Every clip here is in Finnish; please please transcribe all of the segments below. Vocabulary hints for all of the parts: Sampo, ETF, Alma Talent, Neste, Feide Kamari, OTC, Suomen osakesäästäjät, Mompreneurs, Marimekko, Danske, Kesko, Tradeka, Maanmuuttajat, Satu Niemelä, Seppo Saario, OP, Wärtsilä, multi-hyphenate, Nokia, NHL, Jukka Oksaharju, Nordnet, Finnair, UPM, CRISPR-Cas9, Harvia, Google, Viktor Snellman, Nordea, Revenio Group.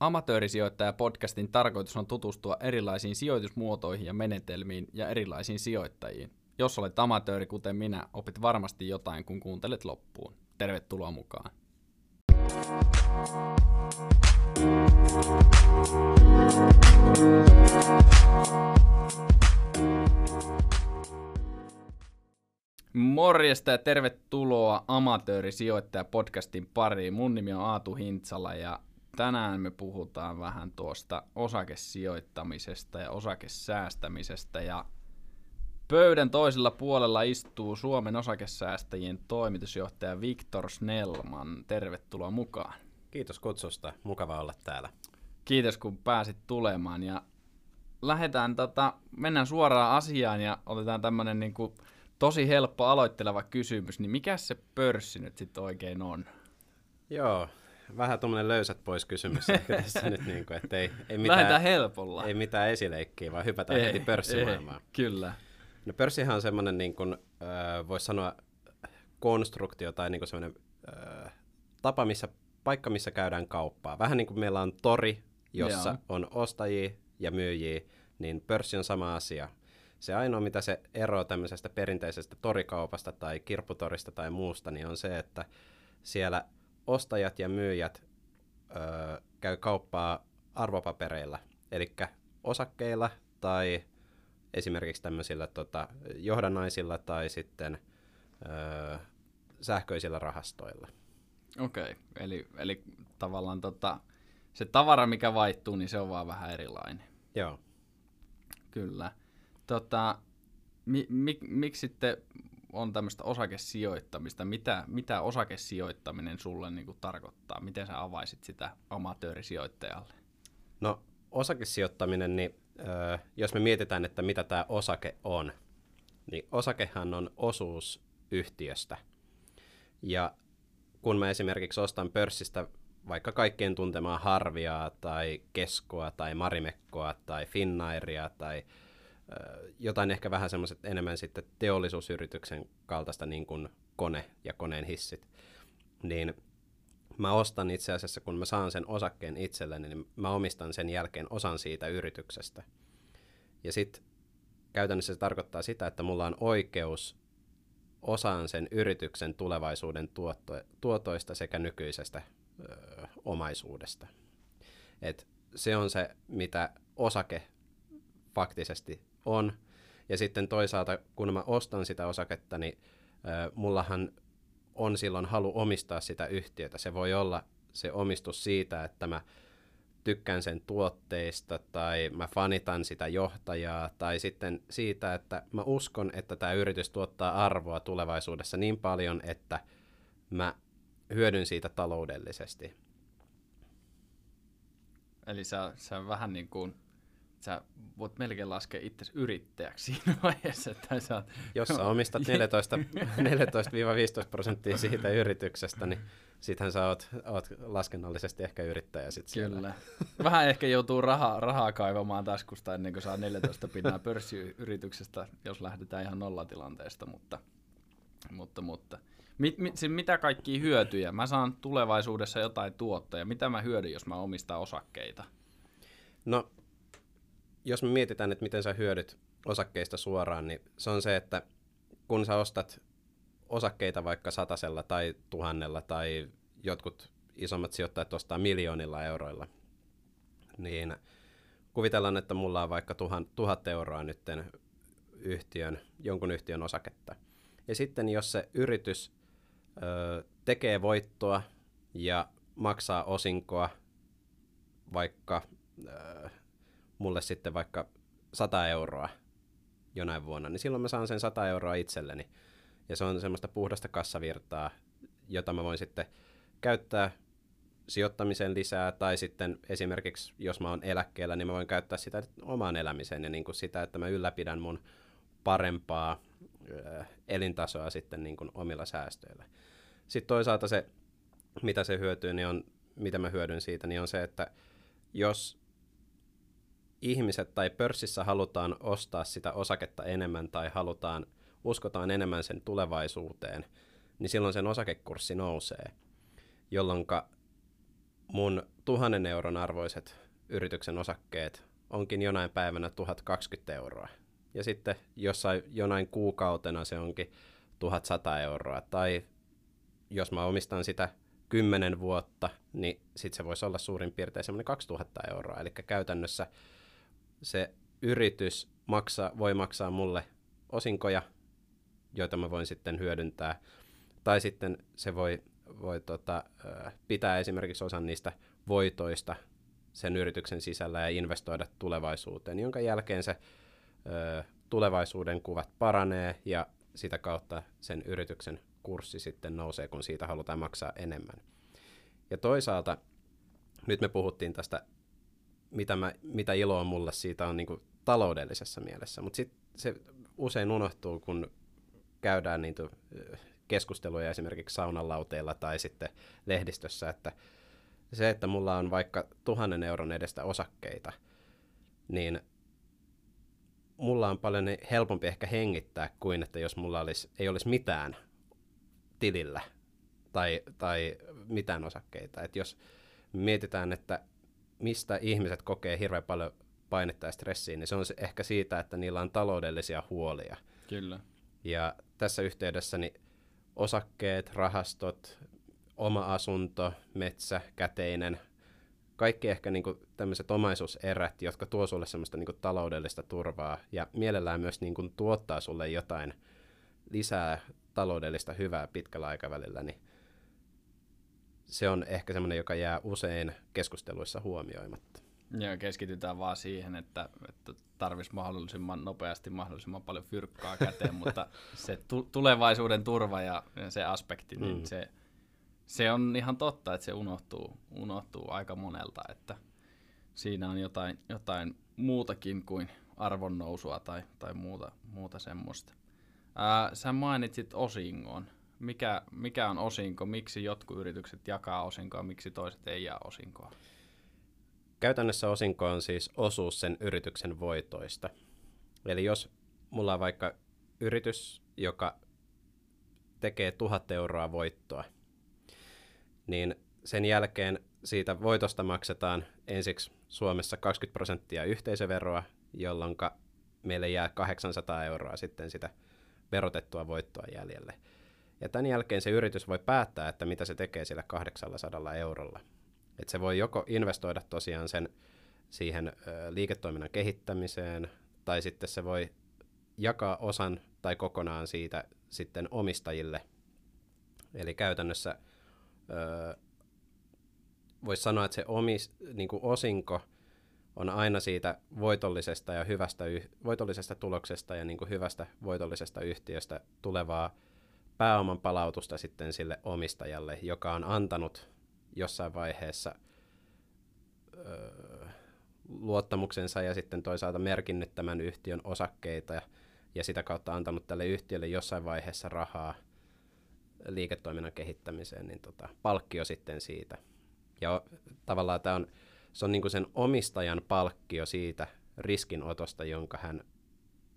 Amatöörisijoittaja-podcastin tarkoitus on tutustua erilaisiin sijoitusmuotoihin ja menetelmiin ja erilaisiin sijoittajiin. Jos olet amatööri kuten minä, opit varmasti jotain, kun kuuntelet loppuun. Tervetuloa mukaan! Morjesta ja tervetuloa Amatöörisijoittaja-podcastin pariin. Mun nimi on Aatu Hintsala ja tänään me puhutaan vähän tuosta osakesijoittamisesta ja osakesäästämisestä. Ja pöydän toisella puolella istuu Suomen osakesäästäjien toimitusjohtaja Viktor Snellman. Tervetuloa mukaan. Kiitos kutsusta. Mukava olla täällä. Kiitos kun pääsit tulemaan. Ja lähdetään, mennään suoraan asiaan ja otetaan tämmöinen niinku tosi helppo aloitteleva kysymys. Niin mikä se pörssi nyt sitten oikein on? Joo. Vähän tuommoinen löysät pois kysymys ehkä tässä nyt, niin kuin, että ei mitään, helpolla. Ei mitään esileikkiä, vaan hypätään heti pörssimaailmaan. Kyllä. No pörssihän on semmoinen, niin kuin, voisi sanoa, konstruktio tai niin kuin semmoinen tapa, missä käydään kauppaa. Vähän niin kuin meillä on tori, jossa on ostajia ja myyjiä, niin pörssi on sama asia. Se ainoa, mitä se eroaa tämmöisestä perinteisestä torikaupasta tai kirpputorista tai muusta, niin on se, että siellä ostajat ja myyjät käy kauppaa arvopapereilla, eli osakkeilla tai esimerkiksi tämmöisillä johdannaisilla tai sitten sähköisillä rahastoilla. Okei, eli tavallaan se tavara, mikä vaihtuu, niin se on vaan vähän erilainen. Joo. Kyllä. Miksi sitten on tämmöistä osakesijoittamista. Mitä osakesijoittaminen sulle niin kuin tarkoittaa? Miten sä avaisit sitä amatöörisijoittajalle? No osakesijoittaminen, niin jos me mietitään, että mitä tämä osake on, niin osakehan on osuus yhtiöstä. Ja kun mä esimerkiksi ostan pörssistä vaikka kaikkien tuntemaa Harviaa tai Keskoa tai Marimekkoa tai Finnairia tai jotain ehkä vähän semmoiset enemmän sitten teollisuusyrityksen kaltaista niin kuin Kone ja Koneen hissit, niin mä ostan itse asiassa, kun mä saan sen osakkeen itselleni, niin mä omistan sen jälkeen osan siitä yrityksestä. Ja sitten käytännössä se tarkoittaa sitä, että mulla on oikeus osaan sen yrityksen tulevaisuuden tuotoista sekä nykyisestä omaisuudesta. Et se on se, mitä osake faktisesti on. Ja sitten toisaalta, kun mä ostan sitä osaketta, niin mullahan on silloin halu omistaa sitä yhtiötä. Se voi olla se omistus siitä, että mä tykkään sen tuotteista tai mä fanitan sitä johtajaa tai sitten siitä, että mä uskon, että tämä yritys tuottaa arvoa tulevaisuudessa niin paljon, että mä hyödyn siitä taloudellisesti. Eli sä vähän niin kuin sä voit melkein laskea itsesi yrittäjäksi siinä vaiheessa, että sä oot... Jos sä omistat 14-15% siitä yrityksestä, niin siitähän sä oot laskennallisesti ehkä yrittäjä sit siellä. Kyllä. Vähän ehkä joutuu rahaa kaivamaan taskusta ennen kuin saa 14% pörssiyrityksestä, jos lähdetään ihan nollatilanteesta, mutta. Mitä kaikkia hyötyjä? Mä saan tulevaisuudessa jotain tuottoja. Mitä mä hyödyn, jos mä omistan osakkeita? No... Jos me mietitään, että miten sä hyödyt osakkeista suoraan, niin se on se, että kun sä ostat osakkeita vaikka 100 tai 1000 tai jotkut isommat sijoittajat ostaa 1 000 000 euroilla, niin kuvitellaan, että mulla on vaikka 1000 euroa nytten jonkun yhtiön osaketta. Ja sitten jos se yritys tekee voittoa ja maksaa osinkoa vaikka... mulle sitten vaikka 100 euroa jonain vuonna, niin silloin mä saan sen 100 euroa itselleni. Ja se on semmoista puhdasta kassavirtaa, jota mä voin sitten käyttää sijoittamiseen lisää, tai sitten esimerkiksi, jos mä oon eläkkeellä, niin mä voin käyttää sitä omaan elämiseen, ja niin kuin sitä, että mä ylläpidän mun parempaa elintasoa sitten niin kuin omilla säästöillä. Sitten toisaalta se, mitä se hyötyy, niin on, mitä mä hyödyn siitä, niin on se, että jos ihmiset tai pörssissä halutaan ostaa sitä osaketta enemmän tai uskotaan enemmän sen tulevaisuuteen, niin silloin sen osakekurssi nousee, jolloin mun 1 000 euron arvoiset yrityksen osakkeet onkin jonain päivänä 1 020 euroa. Ja sitten jossain jonain kuukautena se onkin 1100 euroa. Tai jos mä omistan sitä 10 vuotta, niin sitten se voisi olla suurin piirtein semmoinen 2000 euroa. Eli käytännössä se yritys voi maksaa mulle osinkoja, joita mä voin sitten hyödyntää. Tai sitten se voi pitää esimerkiksi osan niistä voitoista sen yrityksen sisällä ja investoida tulevaisuuteen, jonka jälkeen se tulevaisuuden kuvat paranee ja sitä kautta sen yrityksen kurssi sitten nousee, kun siitä halutaan maksaa enemmän. Ja toisaalta, nyt me puhuttiin tästä, mitä iloa mulle siitä on niin kuin taloudellisessa mielessä, mutta sitten se usein unohtuu, kun käydään niitä keskusteluja esimerkiksi saunanlauteilla tai sitten lehdistössä, että se, että mulla on vaikka 1 000 euron edestä osakkeita, niin mulla on paljon helpompi ehkä hengittää kuin, että jos mulla ei olisi mitään tilillä tai mitään osakkeita. Et jos mietitään, että mistä ihmiset kokee hirveän paljon painetta ja stressiä, niin se on ehkä siitä, että niillä on taloudellisia huolia. Kyllä. Ja tässä yhteydessä niin osakkeet, rahastot, oma asunto, metsä, käteinen, kaikki ehkä niinku tämmöiset omaisuuserät, jotka tuo sulle semmoista niinku taloudellista turvaa ja mielellään myös niinku tuottaa sulle jotain lisää taloudellista hyvää pitkällä aikavälillä, niin se on ehkä semmoinen, joka jää usein keskusteluissa huomioimatta. Joo, keskitytään vaan siihen, että tarvitsisi mahdollisimman nopeasti mahdollisimman paljon fyrkkaa käteen, mutta se tulevaisuuden turva ja se aspekti, niin se on ihan totta, että se unohtuu aika monelta, että siinä on jotain muutakin kuin arvonnousua tai muuta semmoista. Sä mainitsit osingon. Mikä on osinko? Miksi jotkut yritykset jakaa osinkoa, miksi toiset ei jaa osinkoa? Käytännössä osinko on siis osuus sen yrityksen voitoista. Eli jos mulla on vaikka yritys, joka tekee 1 000 euroa voittoa, niin sen jälkeen siitä voitosta maksetaan ensiksi Suomessa 20% yhteisöveroa, jolloin meille jää 800 euroa sitten sitä verotettua voittoa jäljelle. Ja tämän jälkeen se yritys voi päättää, että mitä se tekee sillä 800 eurolla. Että se voi joko investoida tosiaan siihen liiketoiminnan kehittämiseen, tai sitten se voi jakaa osan tai kokonaan siitä sitten omistajille. Eli käytännössä voisi sanoa, että se osinko on aina siitä voitollisesta ja hyvästä voitollisesta tuloksesta ja niin kuin hyvästä voitollisesta yhtiöstä tulevaa pääoman palautusta sitten sille omistajalle, joka on antanut jossain vaiheessa luottamuksensa ja sitten toisaalta merkinnyt tämän yhtiön osakkeita ja sitä kautta antanut tälle yhtiölle jossain vaiheessa rahaa liiketoiminnan kehittämiseen, niin palkkio sitten siitä. Ja tavallaan se on niin kuin sen omistajan palkkio siitä riskinotosta, jonka hän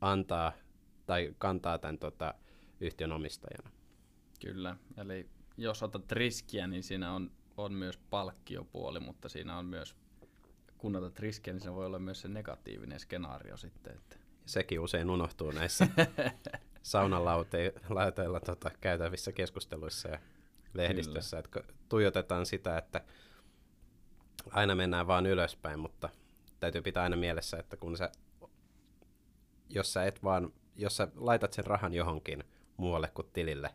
antaa tai kantaa tämän yhtiön omistajana. Kyllä, eli jos otat riskiä, niin siinä on myös palkkiopuoli, mutta siinä on myös, kun otat riskiä, niin se voi olla myös se negatiivinen skenaario sitten. Että. Sekin usein unohtuu näissä saunalauteilla käytävissä keskusteluissa ja lehdistössä, että tuijotetaan sitä, että aina mennään vaan ylöspäin, mutta täytyy pitää aina mielessä, että jos sä laitat sen rahan johonkin muualle kuin tilille,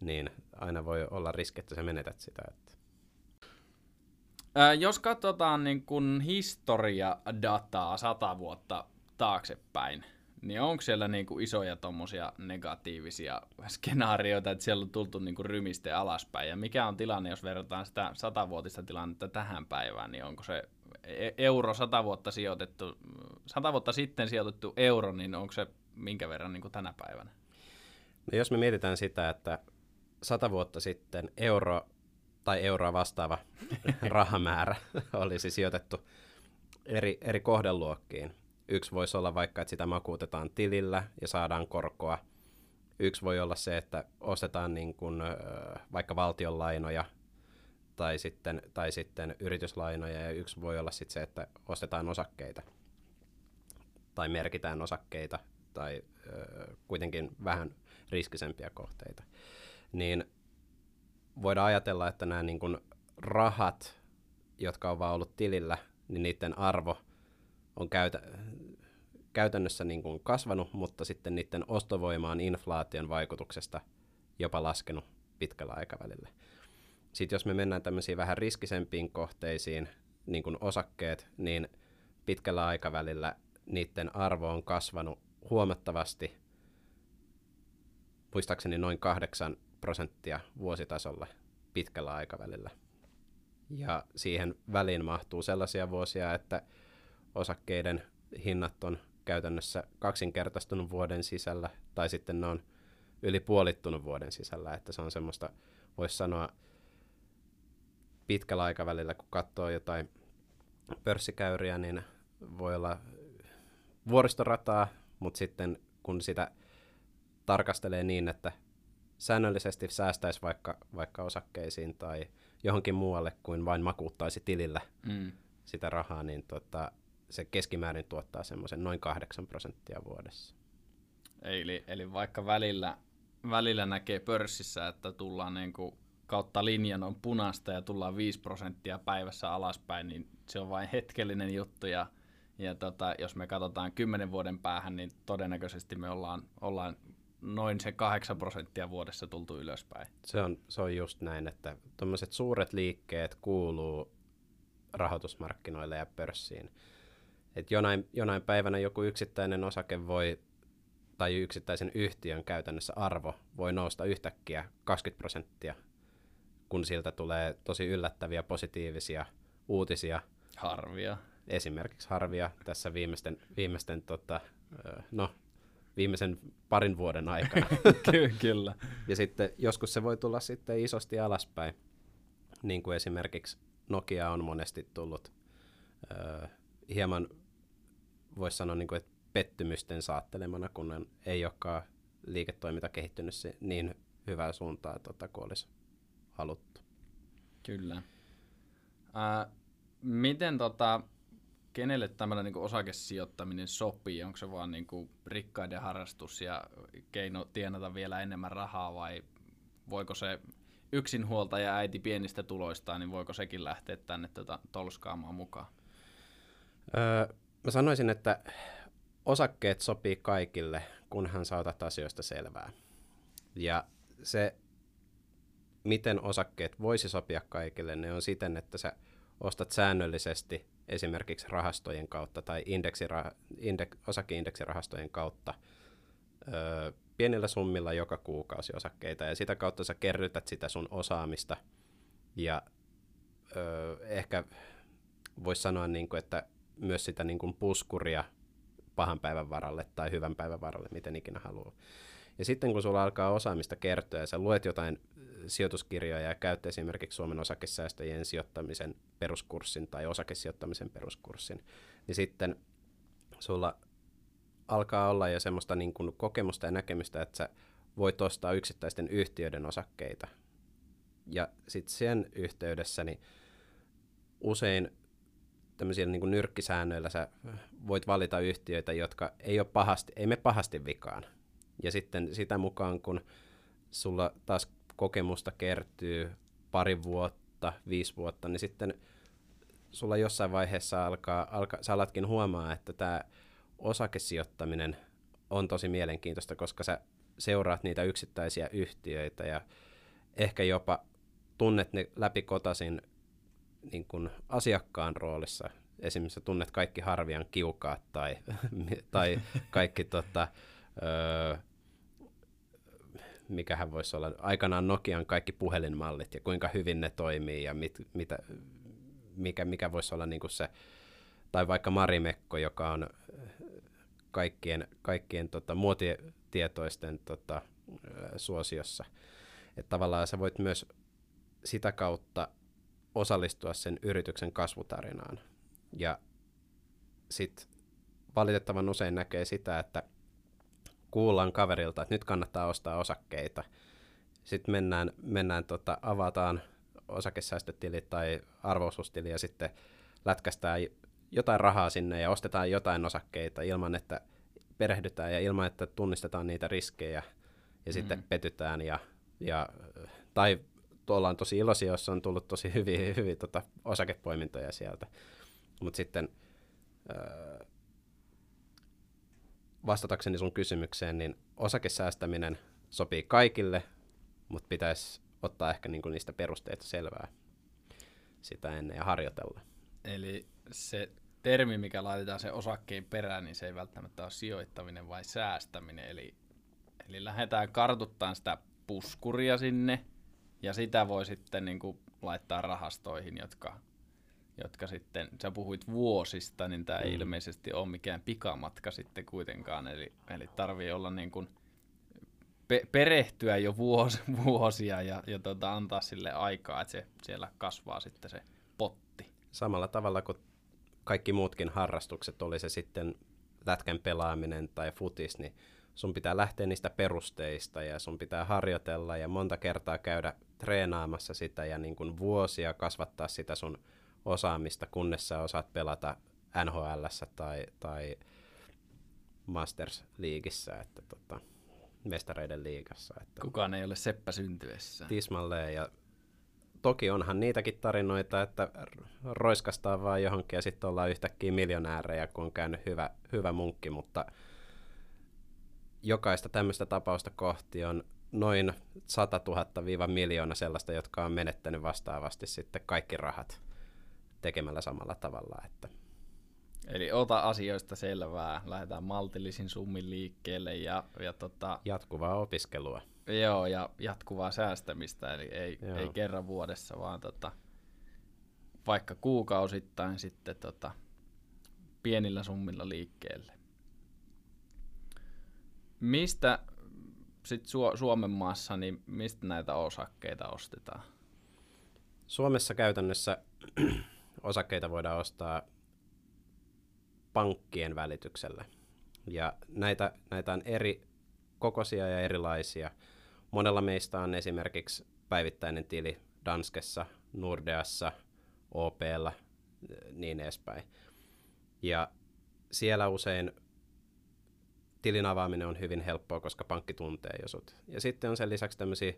niin aina voi olla riski, että sä menetät sitä. Että. Jos katsotaan niin kun historiadataa 100 vuotta taaksepäin, niin onko siellä niin kun isoja tommosia negatiivisia skenaarioita, että siellä on tultu niin kun rymiste alaspäin? Ja mikä on tilanne, jos verrataan sitä 100-vuotista tilannetta tähän päivään, niin onko se euro 100 vuotta sitten sijoitettu euro, niin onko se minkä verran niin kun tänä päivänä? No jos me mietitään sitä, että 100 vuotta sitten euro tai euroa vastaava rahamäärä olisi sijoitettu eri kohdeluokkiin. Yksi voisi olla vaikka, että sitä makuutetaan tilillä ja saadaan korkoa. Yksi voi olla se, että ostetaan niin kuin, vaikka valtionlainoja tai sitten yrityslainoja, ja yksi voi olla sitten se, että ostetaan osakkeita tai merkitään osakkeita tai kuitenkin vähän riskisempiä kohteita. Niin voidaan ajatella, että nämä niin kuin rahat, jotka on vaan ollut tilillä, niin niiden arvo on käytännössä niin kuin kasvanut, mutta sitten niiden ostovoima on inflaation vaikutuksesta jopa laskenut pitkällä aikavälillä. Sitten jos me mennään tämmöisiin vähän riskisempiin kohteisiin, niin kuin osakkeet, niin pitkällä aikavälillä niiden arvo on kasvanut huomattavasti, muistaakseni noin 8% vuositasolla pitkällä aikavälillä. Ja siihen väliin mahtuu sellaisia vuosia, että osakkeiden hinnat on käytännössä kaksinkertaistunut vuoden sisällä, tai sitten ne on yli puolittunut vuoden sisällä, että se on semmoista, voisi sanoa, pitkällä aikavälillä, kun katsoo jotain pörssikäyriä, niin voi olla vuoristorataa, mutta sitten kun sitä tarkastelee niin, että säännöllisesti säästäisi vaikka osakkeisiin tai johonkin muualle kuin vain makuuttaisi tilillä sitä rahaa, niin se keskimäärin tuottaa semmoisen noin 8% vuodessa. Eli vaikka välillä näkee pörssissä, että tullaan niin kuin kautta linjan on punaista ja tullaan 5% päivässä alaspäin, niin se on vain hetkellinen juttu. Ja jos me katsotaan 10 vuoden päähän, niin todennäköisesti me ollaan noin se 8% vuodessa tultu ylöspäin. Se on just näin, että tuommoiset suuret liikkeet kuuluu rahoitusmarkkinoille ja pörssiin. Et jonain päivänä joku yksittäinen osake voi, tai yksittäisen yhtiön käytännössä arvo voi nousta yhtäkkiä 20%, kun siltä tulee tosi yllättäviä positiivisia uutisia. Harvia. Esimerkiksi Harvia tässä viimeisen parin vuoden aikana. Kyllä. Ja sitten joskus se voi tulla sitten isosti alaspäin, niin kuin esimerkiksi Nokia on monesti tullut hieman, voisi sanoa, niin kuin, että pettymysten saattelemana, kun ei olekaan liiketoiminta kehittynyt niin hyvää suuntaa, kuin olisi haluttu. Kyllä. Miten kenelle tämmöinen niin kuin osakesijoittaminen sopii? Onko se vaan niin kuin rikkaiden harrastus ja keino tienata vielä enemmän rahaa, vai voiko se yksinhuoltaja äiti pienistä tuloistaan, niin voiko sekin lähteä tänne tolskaamaan mukaan? Mä sanoisin, että osakkeet sopii kaikille, kunhan sä otat asioista selvää. Ja se, miten osakkeet voisi sopia kaikille, ne on siten, että sä ostat säännöllisesti esimerkiksi rahastojen kautta tai osakeindeksirahastojen kautta pienillä summilla joka kuukausi osakkeita, ja sitä kautta sä kerrytät sitä sun osaamista, ja ehkä voisi sanoa, niin kuin, että myös sitä niin kuin puskuria pahan päivän varalle tai hyvän päivän varalle, miten ikinä haluaa. Ja sitten kun sulla alkaa osaamista kertoa ja sä luet jotain sijoituskirjoja ja käyt esimerkiksi Suomen osakesäästäjien sijoittamisen peruskurssin tai osakesijoittamisen peruskurssin, niin sitten sulla alkaa olla jo semmoista niin kuin kokemusta ja näkemystä, että sä voit ostaa yksittäisten yhtiöiden osakkeita. Ja sitten sen yhteydessä niin usein tämmöisillä niin kuin nyrkkisäännöillä sä voit valita yhtiöitä, jotka ei mene pahasti vikaan. Ja sitten sitä mukaan, kun sulla taas kokemusta kertyy 5 vuotta, niin sitten sulla jossain vaiheessa sä alatkin huomaa, että tämä osakesijoittaminen on tosi mielenkiintoista, koska sä seuraat niitä yksittäisiä yhtiöitä ja ehkä jopa tunnet ne läpikotaisin niin kuin asiakkaan roolissa. Esimerkiksi sä tunnet kaikki Harvian kiukaat tai kaikki mikähän voisi olla, aikanaan Nokian kaikki puhelinmallit ja kuinka hyvin ne toimii ja mikä voisi olla niin kuin se, tai vaikka Marimekko, joka on kaikkien muotitietoisten suosiossa. Että tavallaan sä voit myös sitä kautta osallistua sen yrityksen kasvutarinaan. Ja sit valitettavan usein näkee sitä, että kuullaan kaverilta, että nyt kannattaa ostaa osakkeita. Sitten avataan osakesäästötili tai arvo-osuustili ja sitten lätkästään jotain rahaa sinne ja ostetaan jotain osakkeita ilman, että perehdytään ja ilman, että tunnistetaan niitä riskejä ja sitten petytään ja tai ollaan tosi iloisia, jos on tullut tosi hyviä osakepoimintoja sieltä, mutta sitten vastatakseni sun kysymykseen, niin osakesäästäminen sopii kaikille, mutta pitäisi ottaa ehkä niinku niistä perusteita selvää sitä ennen ja harjoitella. Eli se termi, mikä laitetaan sen osakkeen perään, niin se ei välttämättä ole sijoittaminen vai säästäminen. Eli lähdetään kartuttamaan sitä puskuria sinne ja sitä voi sitten niinku laittaa rahastoihin, jotka sitten, sä puhuit vuosista, niin tämä ei ilmeisesti ole mikään pikamatka sitten kuitenkaan, eli tarvii olla niin kuin perehtyä jo vuosia ja antaa sille aikaa, että se siellä kasvaa sitten se potti. Samalla tavalla kuin kaikki muutkin harrastukset, oli se sitten lätkän pelaaminen tai futis, niin sun pitää lähteä niistä perusteista ja sun pitää harjoitella ja monta kertaa käydä treenaamassa sitä ja niin kuin vuosia kasvattaa sitä sun osaamista, kunnes sä osaat pelata NHL:ssä tai Masters Leagueissä, että mestareiden liigassa. Että kukaan ei ole seppä syntyessä. Tismalleen, ja toki onhan niitäkin tarinoita, että roiskastaa vaan johonkin ja sitten ollaan yhtäkkiä miljonäärejä, kun on käynyt hyvä munkki, mutta jokaista tämmöistä tapausta kohti on noin 100 000-miljoona sellaista, jotka on menettänyt vastaavasti sitten kaikki rahat tekemällä samalla tavalla. Että eli ota asioista selvää, lähdetään maltillisin summin liikkeelle ja jatkuvaa opiskelua. Joo, ja jatkuvaa säästämistä, eli ei kerran vuodessa, vaan vaikka kuukausittain sitten pienillä summilla liikkeelle. Mistä sitten Suomen maassa, niin mistä näitä osakkeita ostetaan? Suomessa käytännössä osakkeita voidaan ostaa pankkien välityksellä. Ja näitä on eri kokoisia ja erilaisia. Monella meistä on esimerkiksi päivittäinen tili Danskessa, Nordeassa, OP:lla, niin edespäin. Ja siellä usein tilin avaaminen on hyvin helppoa, koska pankki tuntee jo sut. Ja sitten on sen lisäksi tämmöisiä,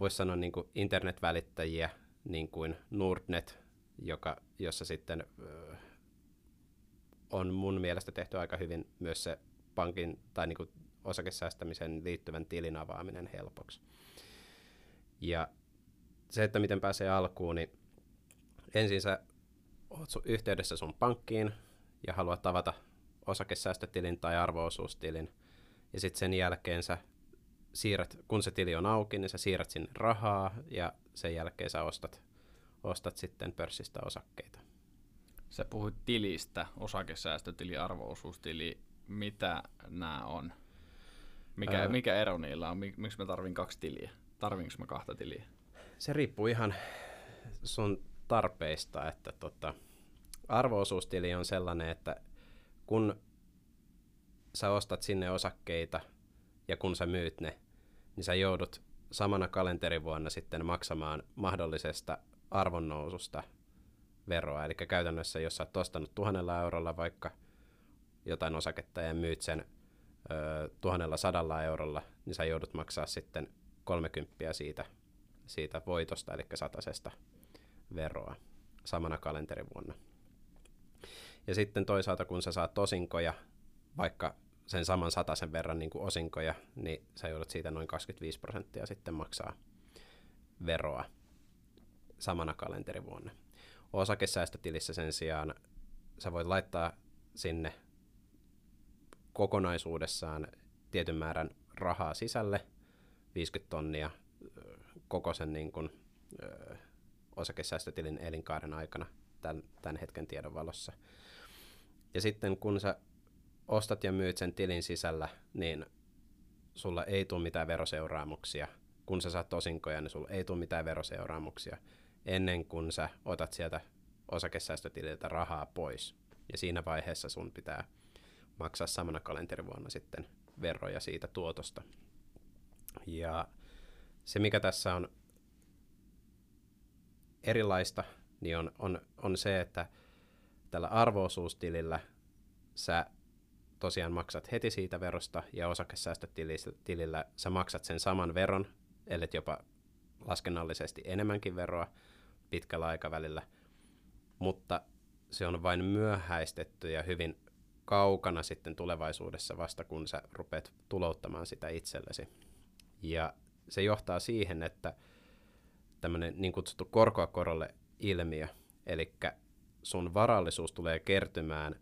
voisi sanoa niin kuin internetvälittäjiä, niin kuin Nordnet, jossa sitten on mun mielestä tehty aika hyvin myös se pankin tai niin kuin osakesäästämiseen liittyvän tilin avaaminen helpoksi. Ja se, että miten pääsee alkuun, niin ensin sä oot yhteydessä sun pankkiin ja haluat tavata osakesäästötilin tai arvo-osuustilin. Ja sitten sen jälkeen sä siirrät, kun se tili on auki, niin sä siirrät sinne rahaa ja sen jälkeen sä ostat sitten pörssistä osakkeita. Sä puhuit tilistä, osakesäästötili, arvo-osuustili. Mitä nämä on? Mikä ero niillä on? Miksi mä tarvin kaksi tiliä? Tarvinko mä kahta tiliä? Se riippuu ihan sun tarpeista. Että arvo-osuustili on sellainen, että kun sä ostat sinne osakkeita ja kun sä myyt ne, niin sä joudut samana kalenterivuonna sitten maksamaan mahdollisesta arvonnoususta veroa. Eli käytännössä, jos sä oot ostanut 1 000 eurolla vaikka jotain osaketta ja myyt sen 1 100 eurolla, niin sä joudut maksaa sitten 30 siitä voitosta, eli 100:sesta veroa samana kalenterivuonna. Ja sitten toisaalta, kun sä saat osinkoja, vaikka sen saman 100:sen verran niin kuin osinkoja, niin sä joudut siitä noin 25% sitten maksaa veroa samana kalenterivuonna. Osakesäästötilissä sen sijaan sä voit laittaa sinne kokonaisuudessaan tietyn määrän rahaa sisälle, 50 000 koko sen niin kuin, osakesäästötilin elinkaaren aikana tämän hetken tiedon valossa. Ja sitten kun sä ostat ja myyt sen tilin sisällä, niin sulla ei tule mitään veroseuraamuksia. Kun sä saat osinkoja, niin sulla ei tule mitään veroseuraamuksia ennen kuin sä otat sieltä osakesäästötililtä rahaa pois. Ja siinä vaiheessa sun pitää maksaa samana kalenterivuonna sitten veroja siitä tuotosta. Ja se, mikä tässä on erilaista, niin on se, että tällä arvo-osuustilillä sä tosiaan maksat heti siitä verosta ja osakesäästötilillä sä maksat sen saman veron, ellet jopa laskennallisesti enemmänkin veroa pitkällä aikavälillä, mutta se on vain myöhäistetty ja hyvin kaukana sitten tulevaisuudessa vasta, kun sä rupeat tulouttamaan sitä itsellesi. Ja se johtaa siihen, että tämmöinen niin kutsuttu korkoa korolle ilmiö, eli sun varallisuus tulee kertymään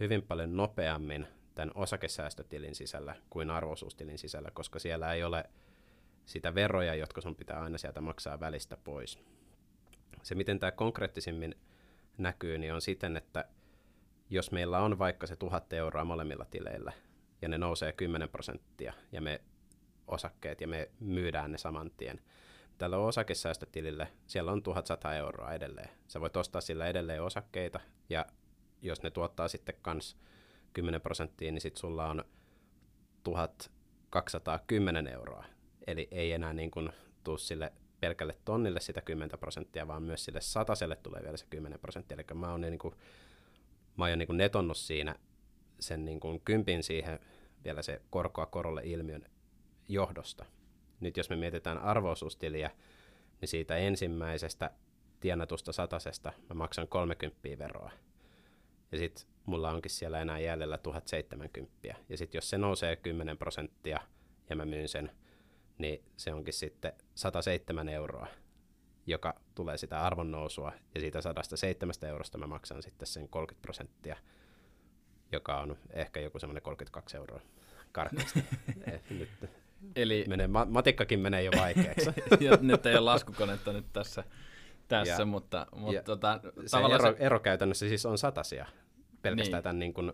hyvin paljon nopeammin tämän osakesäästötilin sisällä kuin arvo-osuustilin sisällä, koska siellä ei ole sitä veroja, jotka sun pitää aina sieltä maksaa välistä pois. Se, miten tämä konkreettisimmin näkyy, niin on siten, että jos meillä on vaikka se 1 000 euroa molemmilla tileillä, ja ne nousee 10%, ja me osakkeet, ja me myydään ne saman tien. Tällä osakesäästötilillä siellä on 1 100 euroa edelleen. Sä voit ostaa sillä edelleen osakkeita, ja jos ne tuottaa sitten kans 10%, niin sit sulla on 1210 euroa. Eli ei enää niin kuin tuu sille pelkälle tonnille sitä 10%, vaan myös sille 100:selle tulee vielä se 10%. Eli mä oon niin kuin, mä oon netonnut siinä sen niin kuin 10 siihen vielä se korkoa korolle ilmiön johdosta. Nyt jos me mietitään arvo-osuustiliä, niin siitä ensimmäisestä tienatusta 100:sesta mä maksan 30 veroa. Ja sitten mulla onkin siellä enää jäljellä 1070. Ja sitten jos se nousee 10% ja mä myyn sen, niin se onkin sitten 107 euroa, joka tulee sitä arvonnousua. Ja siitä 107 eurosta mä maksan sitten sen 30%, joka on ehkä joku semmoinen 32 euroa karkeasti. Nyt eli menee, matikkakin menee jo vaikeaksi. Nyt ei ole laskukonetta nyt tässä, mutta tavallaan ero käytännössä siis on 100:sia pelkästään niin, tämän niin kuin,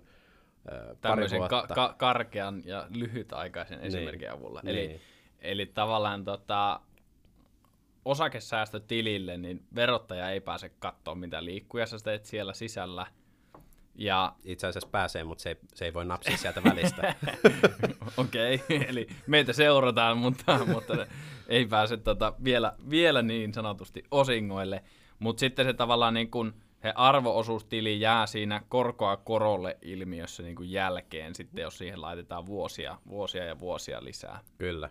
pari vuotta. Karkean ja lyhytaikaisen niin, esimerkin avulla. Niin. Eli tavallaan osakesäästötilille niin verottaja ei pääse katsoa mitä liikkuja sä teet siellä sisällä. Ja itse asiassa pääsee, mutta se ei voi napsia sieltä välistä. Okei, eli meitä seurataan, mutta ei pääse vielä niin sanotusti osingoille. Mutta sitten se tavallaan niin kun arvo-osuustili jää siinä korkoa korolle -ilmiössä niin kun jälkeen, sitten jos siihen laitetaan vuosia ja vuosia lisää. Kyllä.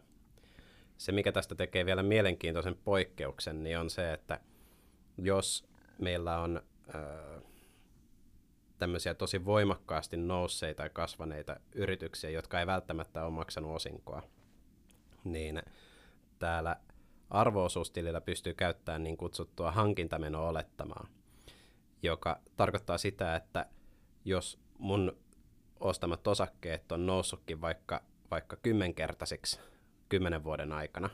Se, mikä tästä tekee vielä mielenkiintoisen poikkeuksen, niin on se, että jos meillä on tämmöisiä tosi voimakkaasti nousseita ja kasvaneita yrityksiä, jotka ei välttämättä ole maksanut osinkoa, niin täällä arvo-osuustilillä pystyy käyttämään niin kutsuttua hankintameno-olettamaa, joka tarkoittaa sitä, että jos mun ostamat osakkeet on noussutkin vaikka 10-kertaisiksi 10 vuoden aikana,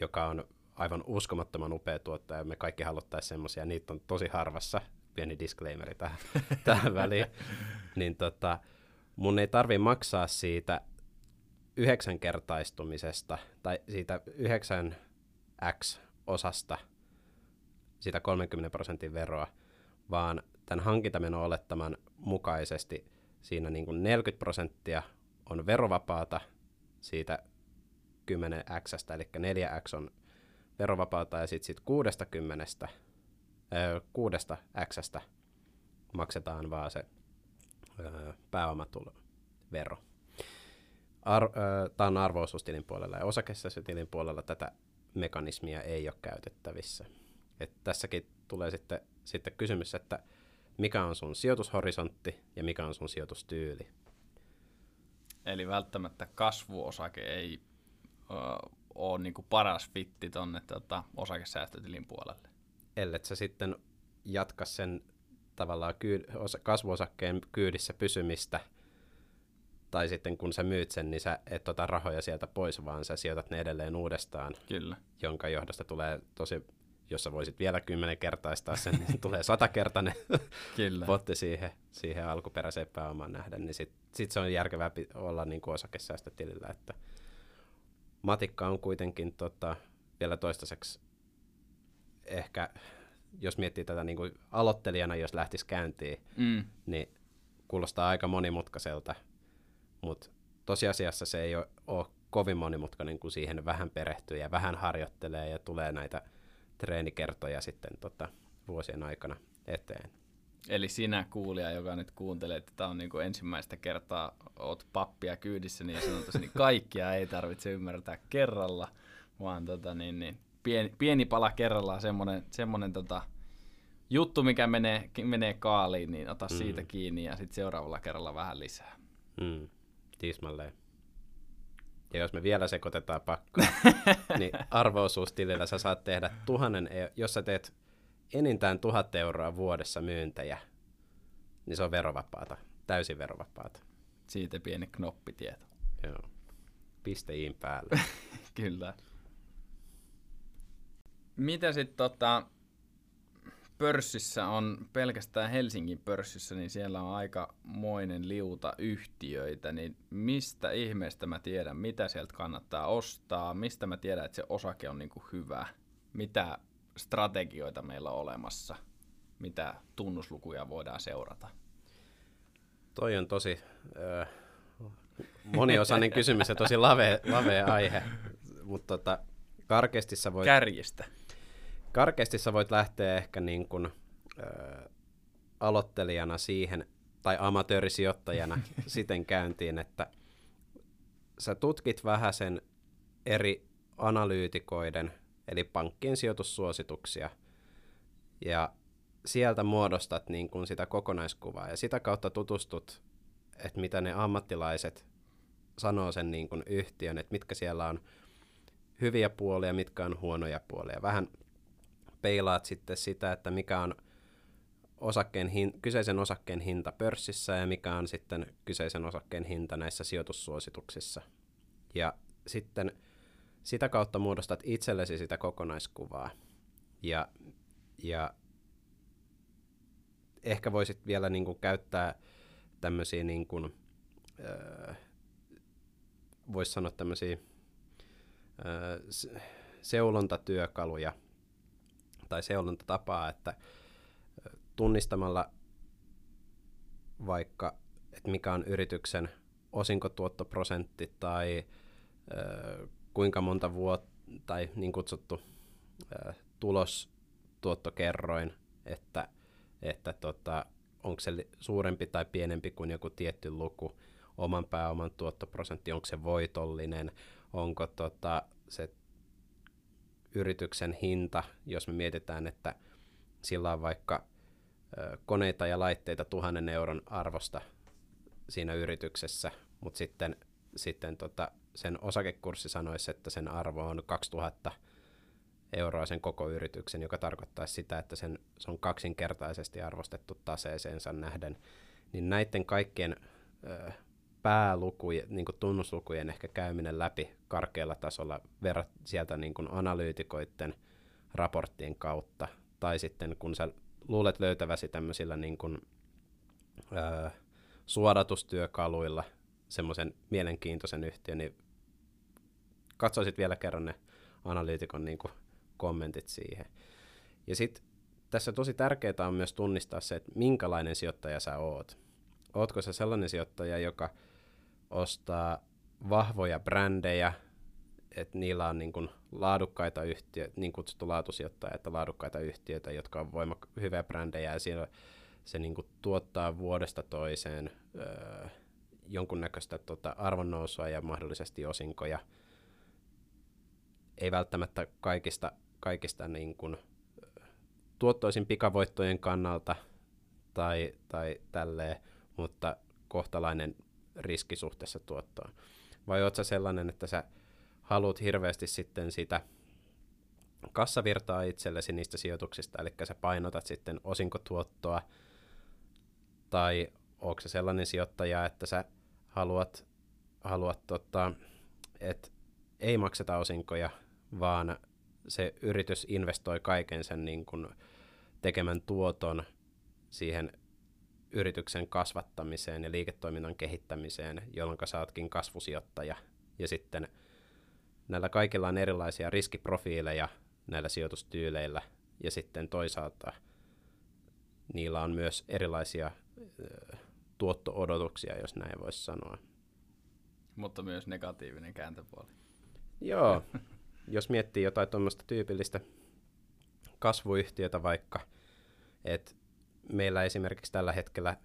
joka on aivan uskomattoman upea tuottaja, me kaikki haluttaisiin semmoisia, niitä on tosi harvassa, pieni disclaimeri tähän väliin, niin mun ei tarvitse maksaa siitä 9-kertaistumisesta tai siitä 9x-osasta sitä 30% veroa, vaan tämän hankintameno-olettaman mukaisesti siinä niin kuin 40% on verovapaata siitä 10x, eli 4x on verovapaata, ja sitten 6 X:stä maksetaan vaan se pääomatulvero. Tämä on arvo-osuustilin puolella ja osakesäästötilin puolella tätä mekanismia ei ole käytettävissä. Et tässäkin tulee sitten kysymys, että mikä on sun sijoitushorisontti ja mikä on sun sijoitustyyli. Eli välttämättä kasvuosake ei ole niinku paras fitti tuonne osakesäästötilin puolelle. Ellet sä sitten jatka sen tavallaan kasvuosakkeen kyydissä pysymistä, tai sitten kun sä myyt sen, niin sä et ota rahoja sieltä pois, vaan sä sijoitat ne edelleen uudestaan. Kyllä. Jonka johdosta tulee tosi, jos sä voisit vielä 10-kertaistaa sen, niin tulee 100-kertainen potti siihen alkuperäiseen pääomaan nähden, niin sit se on järkevää olla niin kuin osakesäästötilillä, että matikka on kuitenkin vielä toistaiseksi ehkä, jos miettii tätä niin kuin aloittelijana, jos lähtisi käyntiin, niin kuulostaa aika monimutkaiselta, mutta tosiasiassa se ei ole kovin monimutkainen, kun siihen vähän perehtyy ja vähän harjoittelee ja tulee näitä treenikertoja sitten vuosien aikana eteen. Eli sinä kuulija, joka nyt kuuntelee, että tämä on niinku ensimmäistä kertaa, oot pappia kyydissä, niin sanotusti niin kaikkia ei tarvitse ymmärtää kerralla, vaan pieni pala kerrallaan, semmoinen juttu, mikä menee kaaliin, niin ota siitä kiinni ja sitten seuraavalla kerralla vähän lisää. Tismalleen. Ja jos me vielä sekoitetaan pakkaa, niin arvo-osuustilillä sä saat tehdä 1 000, jos sä teet enintään 1 000 euroa vuodessa myyntejä, niin se on verovapaata, täysin verovapaata. Siitä pieni knoppitieto. Joo, pisteiin päälle. Kyllä. Mitä sitten pörssissä on, pelkästään Helsingin pörssissä, niin siellä on aikamoinen liuta yhtiöitä, niin mistä ihmeestä mä tiedän, mitä sieltä kannattaa ostaa, mistä mä tiedän, että se osake on niinku hyvä, mitä strategioita meillä on olemassa, mitä tunnuslukuja voidaan seurata? Toi on tosi moniosainen kysymys ja tosi lavea aihe, mutta karkeasti sä voit... Kärjistä. Karkeasti sä voit lähteä ehkä niin kuin, aloittelijana siihen, tai amatöörisijoittajana siten käyntiin, että sä tutkit vähän sen eri analyytikoiden, eli pankkien sijoitussuosituksia, ja sieltä muodostat niin kuin sitä kokonaiskuvaa, ja sitä kautta tutustut, että mitä ne ammattilaiset sanoo sen niin kuin yhtiön, että mitkä siellä on hyviä puolia, mitkä on huonoja puolia. Vähän peilaat sitten sitä, että mikä on kyseisen osakkeen hinta pörssissä ja mikä on sitten kyseisen osakkeen hinta näissä sijoitussuosituksissa. Ja sitten sitä kautta muodostat itsellesi sitä kokonaiskuvaa. Ja ehkä voisit vielä niin kuin käyttää tämmöisiä, niin kuin, voisi sanoa tämmöisiä seulontatyökaluja, tai seulontatapaa, että tunnistamalla vaikka, että mikä on yrityksen osinkotuottoprosentti tai kuinka monta vuotta, tai niin kutsuttu tulostuottokerroin, että onko se suurempi tai pienempi kuin joku tietty luku, oman pääoman tuottoprosentti, onko se voitollinen, onko se yrityksen hinta, jos me mietitään, että sillä on vaikka koneita ja laitteita 1 000 euron arvosta siinä yrityksessä, mutta sitten sen osakekurssi sanoisi, että sen arvo on 2 000 euroa sen koko yrityksen, joka tarkoittaa sitä, että se on kaksinkertaisesti arvostettu taseeseensa nähden, niin näiden kaikkien päälukujen, niin kuin tunnuslukujen ehkä käyminen läpi karkealla tasolla sieltä niin kuin analyytikoiden raporttien kautta, tai sitten kun sä luulet löytäväsi tämmöisillä niin kuin, suodatustyökaluilla semmoisen mielenkiintoisen yhtiön, niin katsoisit vielä kerran ne analyytikon niin kuin kommentit siihen. Ja sitten tässä tosi tärkeää on myös tunnistaa se, että minkälainen sijoittaja sä oot. Ootko sä sellainen sijoittaja, joka ostaa vahvoja brändejä, että niillä on niin kuin laadukkaita yhtiöitä, niin kutsuttu laatusijoittaja, että laadukkaita yhtiöitä, jotka on hyviä brändejä, ja siellä se niin kuin tuottaa vuodesta toiseen jonkunnäköistä arvonnousua ja mahdollisesti osinkoja. Ei välttämättä kaikista niin kuin tuottoisin pikavoittojen kannalta tai tälleen, mutta kohtalainen riski suhteessa tuottoon. Vai oot sä sellainen, että sä haluat hirveästi sitten sitä kassavirtaa itsellesi niistä sijoituksista, eli sä painotat sitten osinkotuottoa, tai ootko sä sellainen sijoittaja, että sä haluat että ei makseta osinkoja, vaan se yritys investoi kaiken sen niin kun tekemän tuoton siihen yrityksen kasvattamiseen ja liiketoiminnan kehittämiseen, jolloin sä ootkin kasvusijoittaja. Ja sitten näillä kaikilla on erilaisia riskiprofiileja näillä sijoitustyyleillä, ja sitten toisaalta niillä on myös erilaisia tuotto-odotuksia, jos näin voisi sanoa. Mutta myös negatiivinen kääntöpuoli. Joo, jos miettii jotain tuommoista tyypillistä kasvuyhtiötä vaikka. Et meillä esimerkiksi tällä hetkellä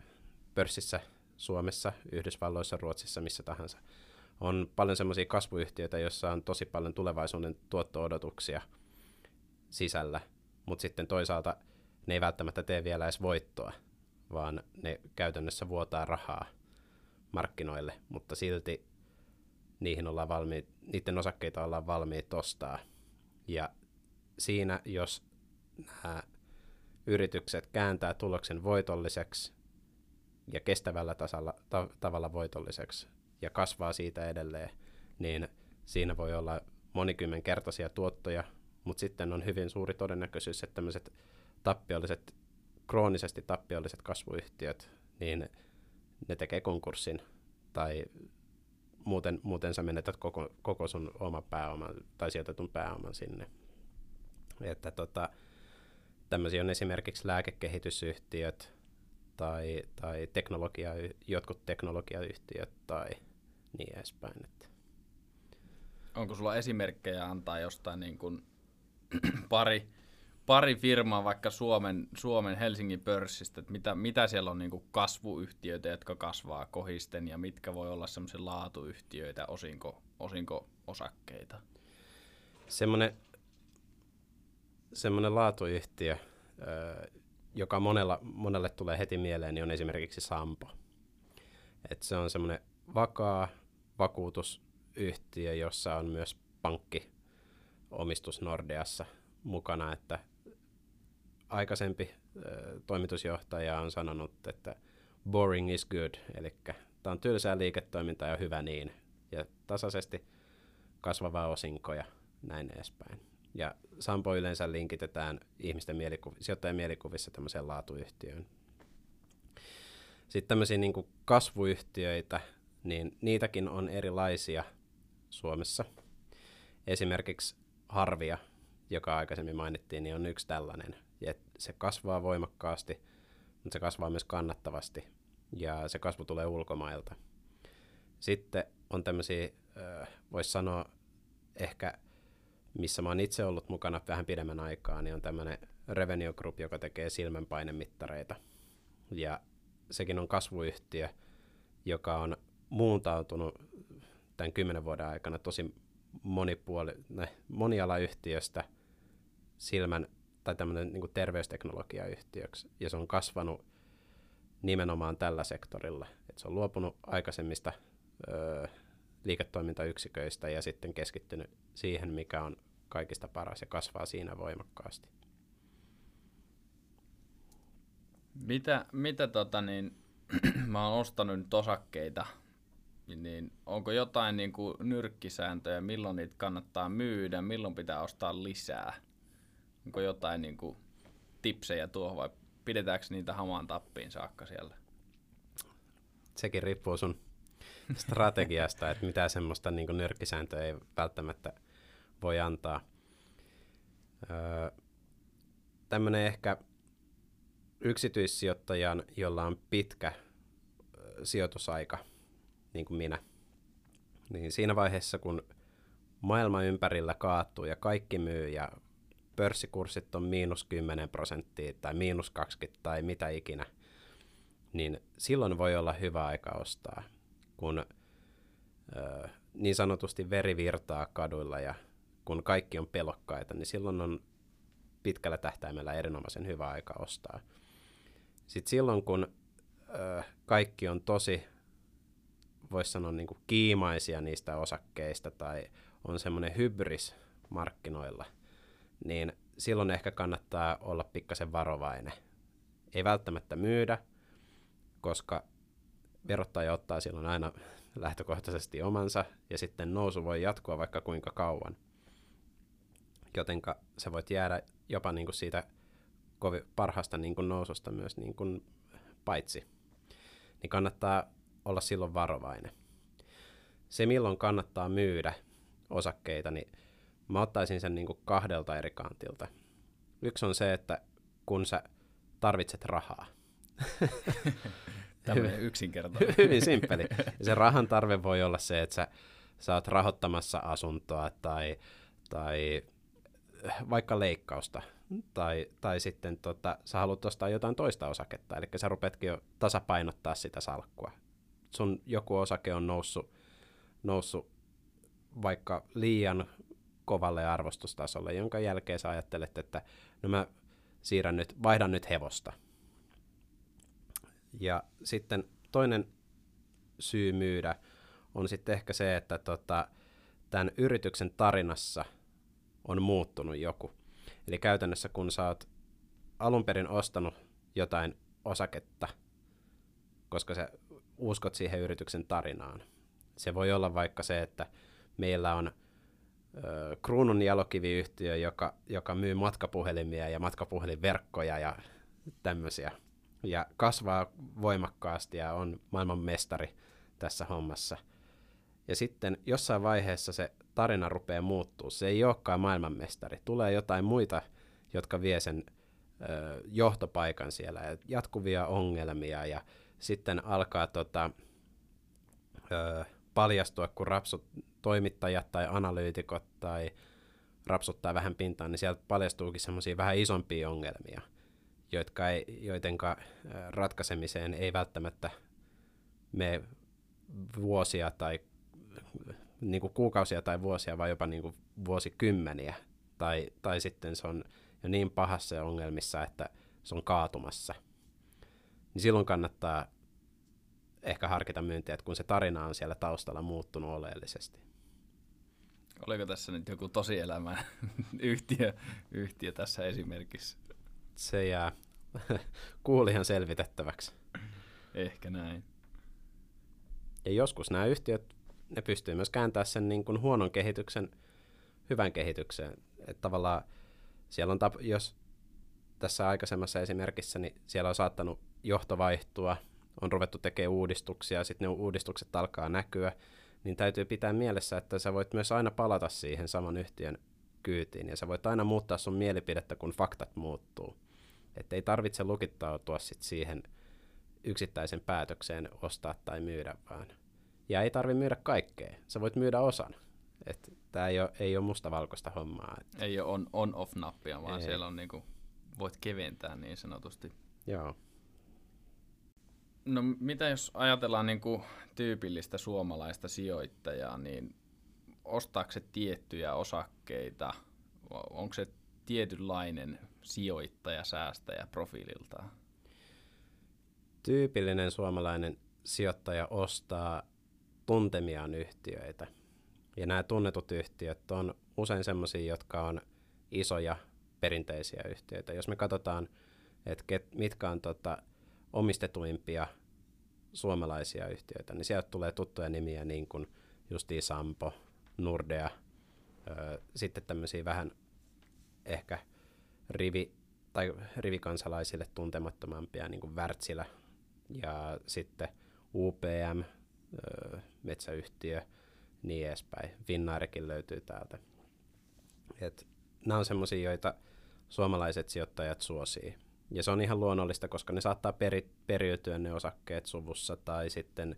pörssissä Suomessa, Yhdysvalloissa, Ruotsissa, missä tahansa, on paljon semmoisia kasvuyhtiöitä, joissa on tosi paljon tulevaisuuden tuotto-odotuksia sisällä, mutta sitten toisaalta ne ei välttämättä tee vielä edes voittoa, vaan ne käytännössä vuotaa rahaa markkinoille, mutta silti niiden osakkeita ollaan valmiit ostaa. Ja siinä, jos nämä yritykset kääntää tuloksen voitolliseksi ja kestävällä tavalla voitolliseksi ja kasvaa siitä edelleen, niin siinä voi olla monikymmenkertaisia tuottoja, mutta sitten on hyvin suuri todennäköisyys, että tämmöiset tappiolliset, kroonisesti tappiolliset kasvuyhtiöt, niin ne tekee konkurssin tai muuten sä menetät koko sun oma pääoma tai sijoitetun pääoman sinne. Että tämmöisiä on esimerkiksi lääkekehitysyhtiöt tai jotkut teknologiayhtiöt tai niin edespäin. Onko sulla esimerkkejä antaa jostain niin kuin pari firmaa vaikka Suomen Helsingin pörssistä, että mitä siellä on niin kuin kasvuyhtiöitä, jotka kasvaa kohisten, ja mitkä voi olla semmoisia laatuyhtiöitä, osinko-osakkeita? Semmoinen laatuyhtiö, joka monelle tulee heti mieleen, niin on esimerkiksi Sampo. Et se on semmoinen vakaa vakuutusyhtiö, jossa on myös pankkiomistus Nordeassa mukana, että aikaisempi toimitusjohtaja on sanonut, että boring is good, eli tämä on tylsää liiketoimintaa ja hyvä niin, ja tasaisesti kasvavaa osinkoja, näin edespäin. Ja Sampo yleensä linkitetään ihmisten sijoittajien mielikuvissa tämmöiseen laatuyhtiöön. Sitten tämmöisiä niin kuin kasvuyhtiöitä, niin niitäkin on erilaisia Suomessa. Esimerkiksi Harvia, joka aikaisemmin mainittiin, niin on yksi tällainen. Ja se kasvaa voimakkaasti, mutta se kasvaa myös kannattavasti, ja se kasvu tulee ulkomailta. Sitten on tämmöisiä, voisi sanoa ehkä, missä mä oon itse ollut mukana vähän pidemmän aikaa, niin on tämmöinen Revenio Group, joka tekee silmänpainemittareita. Ja sekin on kasvuyhtiö, joka on muuntautunut tämän 10 vuoden aikana tosi monialayhtiöstä silmän tai tämmöinen niin kuin terveysteknologiayhtiöksi, ja se on kasvanut nimenomaan tällä sektorilla. Et se on luopunut aikaisemmista liiketoimintayksiköistä ja sitten keskittynyt siihen, mikä on kaikista paras, ja kasvaa siinä voimakkaasti. Mitä mä oon ostanut nyt osakkeita, niin onko jotain niin kuin nyrkkisääntöjä, milloin niitä kannattaa myydä, milloin pitää ostaa lisää? Onko jotain niin kuin tipsejä tuohon, vai pidetäänkö niitä hamaan tappiin saakka siellä? Sekin riippuu sun strategiasta, että mitä semmoista niin kuin nyrkkisääntöä ei välttämättä voi antaa. Tämmöinen ehkä yksityissijoittajan, jolla on pitkä sijoitusaika, niin kuin minä, niin siinä vaiheessa, kun maailma ympärillä kaatuu ja kaikki myy ja pörssikurssit on -10% tai -20 tai mitä ikinä, niin silloin voi olla hyvä aika ostaa, kun niin sanotusti veri virtaa kaduilla ja kun kaikki on pelokkaita, niin silloin on pitkällä tähtäimellä erinomaisen hyvä aika ostaa. Sitten silloin, kun kaikki on tosi, voisi sanoa, niin kuin kiimaisia niistä osakkeista tai on semmoinen hybris markkinoilla, niin silloin ehkä kannattaa olla pikkasen varovainen. Ei välttämättä myydä, koska verottaja ottaa silloin aina lähtökohtaisesti omansa, ja sitten nousu voi jatkua vaikka kuinka kauan. Jotenka sä voit jäädä jopa niin kuin siitä parhaasta niin kuin noususta myös niin kuin paitsi. Niin kannattaa olla silloin varovainen. Se, milloin kannattaa myydä osakkeita, niin mä ottaisin sen niin kuin 2 eri kantilta. Yksi on se, että kun sä tarvitset rahaa. Tämmöinen yksinkertainen. Hyvin simppeli. Se rahan tarve voi olla se, että sä oot rahoittamassa asuntoa tai vaikka leikkausta. tai sitten sä haluat ostaa jotain toista osaketta, eli sä rupeatkin jo tasapainottaa sitä salkkua. Sun joku osake on noussut vaikka liian kovalle arvostustasolle, jonka jälkeen sä ajattelet, että no mä vaihdan nyt hevosta. Ja sitten toinen syy myydä on sitten ehkä se, että tämän yrityksen tarinassa on muuttunut joku. Eli käytännössä kun sä oot alun perin ostanut jotain osaketta, koska sä uskot siihen yrityksen tarinaan. Se voi olla vaikka se, että meillä on Kruunun jalokiviyhtiö, joka myy matkapuhelimia ja matkapuhelinverkkoja ja tämmöisiä. Ja kasvaa voimakkaasti ja on maailman mestari tässä hommassa. Ja sitten jossain vaiheessa se tarina rupeaa muuttuu. Se ei olekaan maailmanmestari. Tulee jotain muita, jotka vie sen johtopaikan siellä. Ja jatkuvia ongelmia ja sitten alkaa paljastua, kun rapsut toimittajat tai analyytikot tai rapsuttaa vähän pintaan, niin sieltä paljastuukin semmoisia vähän isompia ongelmia, joidenka ratkaisemiseen ei välttämättä mene vuosia tai niin kuin kuukausia tai vuosia, vaan jopa niin kuin vuosikymmeniä. Tai sitten se on jo niin pahassa ja ongelmissa, että se on kaatumassa. Niin silloin kannattaa ehkä harkita myyntiä, että kun se tarina on siellä taustalla muuttunut oleellisesti. Oliko tässä nyt joku tosielämän yhtiö tässä esimerkissä? Se jää kuulijan selvitettäväksi. Ehkä näin. Ja joskus nämä yhtiöt, ne pystyy myös kääntämään sen niin kuin huonon kehityksen hyvän kehitykseen. Että tavallaan siellä on, jos tässä aikaisemmassa esimerkissä, niin siellä on saattanut johto vaihtua, on ruvettu tekemään uudistuksia, sitten ne uudistukset alkaa näkyä, niin täytyy pitää mielessä, että sä voit myös aina palata siihen saman yhtiön kyytiin, ja sä voit aina muuttaa sun mielipidettä, kun faktat muuttuu. Että ei tarvitse lukittautua sit siihen yksittäisen päätökseen ostaa tai myydä vaan. Ja ei tarvitse myydä kaikkea, sä voit myydä osan. Että tää ei ole mustavalkoista hommaa. Että ei ole on-off-nappia, vaan ei. Siellä on niinku, voit keventää niin sanotusti. Joo. No mitä jos ajatellaan niin kuin tyypillistä suomalaista sijoittajaa, niin ostaako se tiettyjä osakkeita? Onko se tietynlainen sijoittaja, säästäjä profiililtaan? Tyypillinen suomalainen sijoittaja ostaa tuntemiaan yhtiöitä. Ja nämä tunnetut yhtiöt on usein sellaisia, jotka on isoja perinteisiä yhtiöitä. Jos me katsotaan, että mitkä on omistetuimpia suomalaisia yhtiöitä, niin sieltä tulee tuttuja nimiä niin kuin justiin Sampo, Nordea, sitten tämmöisiä vähän ehkä rivikansalaisille tuntemattomampia niin kuin Wärtsilä ja sitten UPM, metsäyhtiö, niin edespäin. Finnairikin löytyy täältä. Nämä on semmoisia, joita suomalaiset sijoittajat suosii. Ja se on ihan luonnollista, koska ne saattaa periytyä ne osakkeet suvussa tai sitten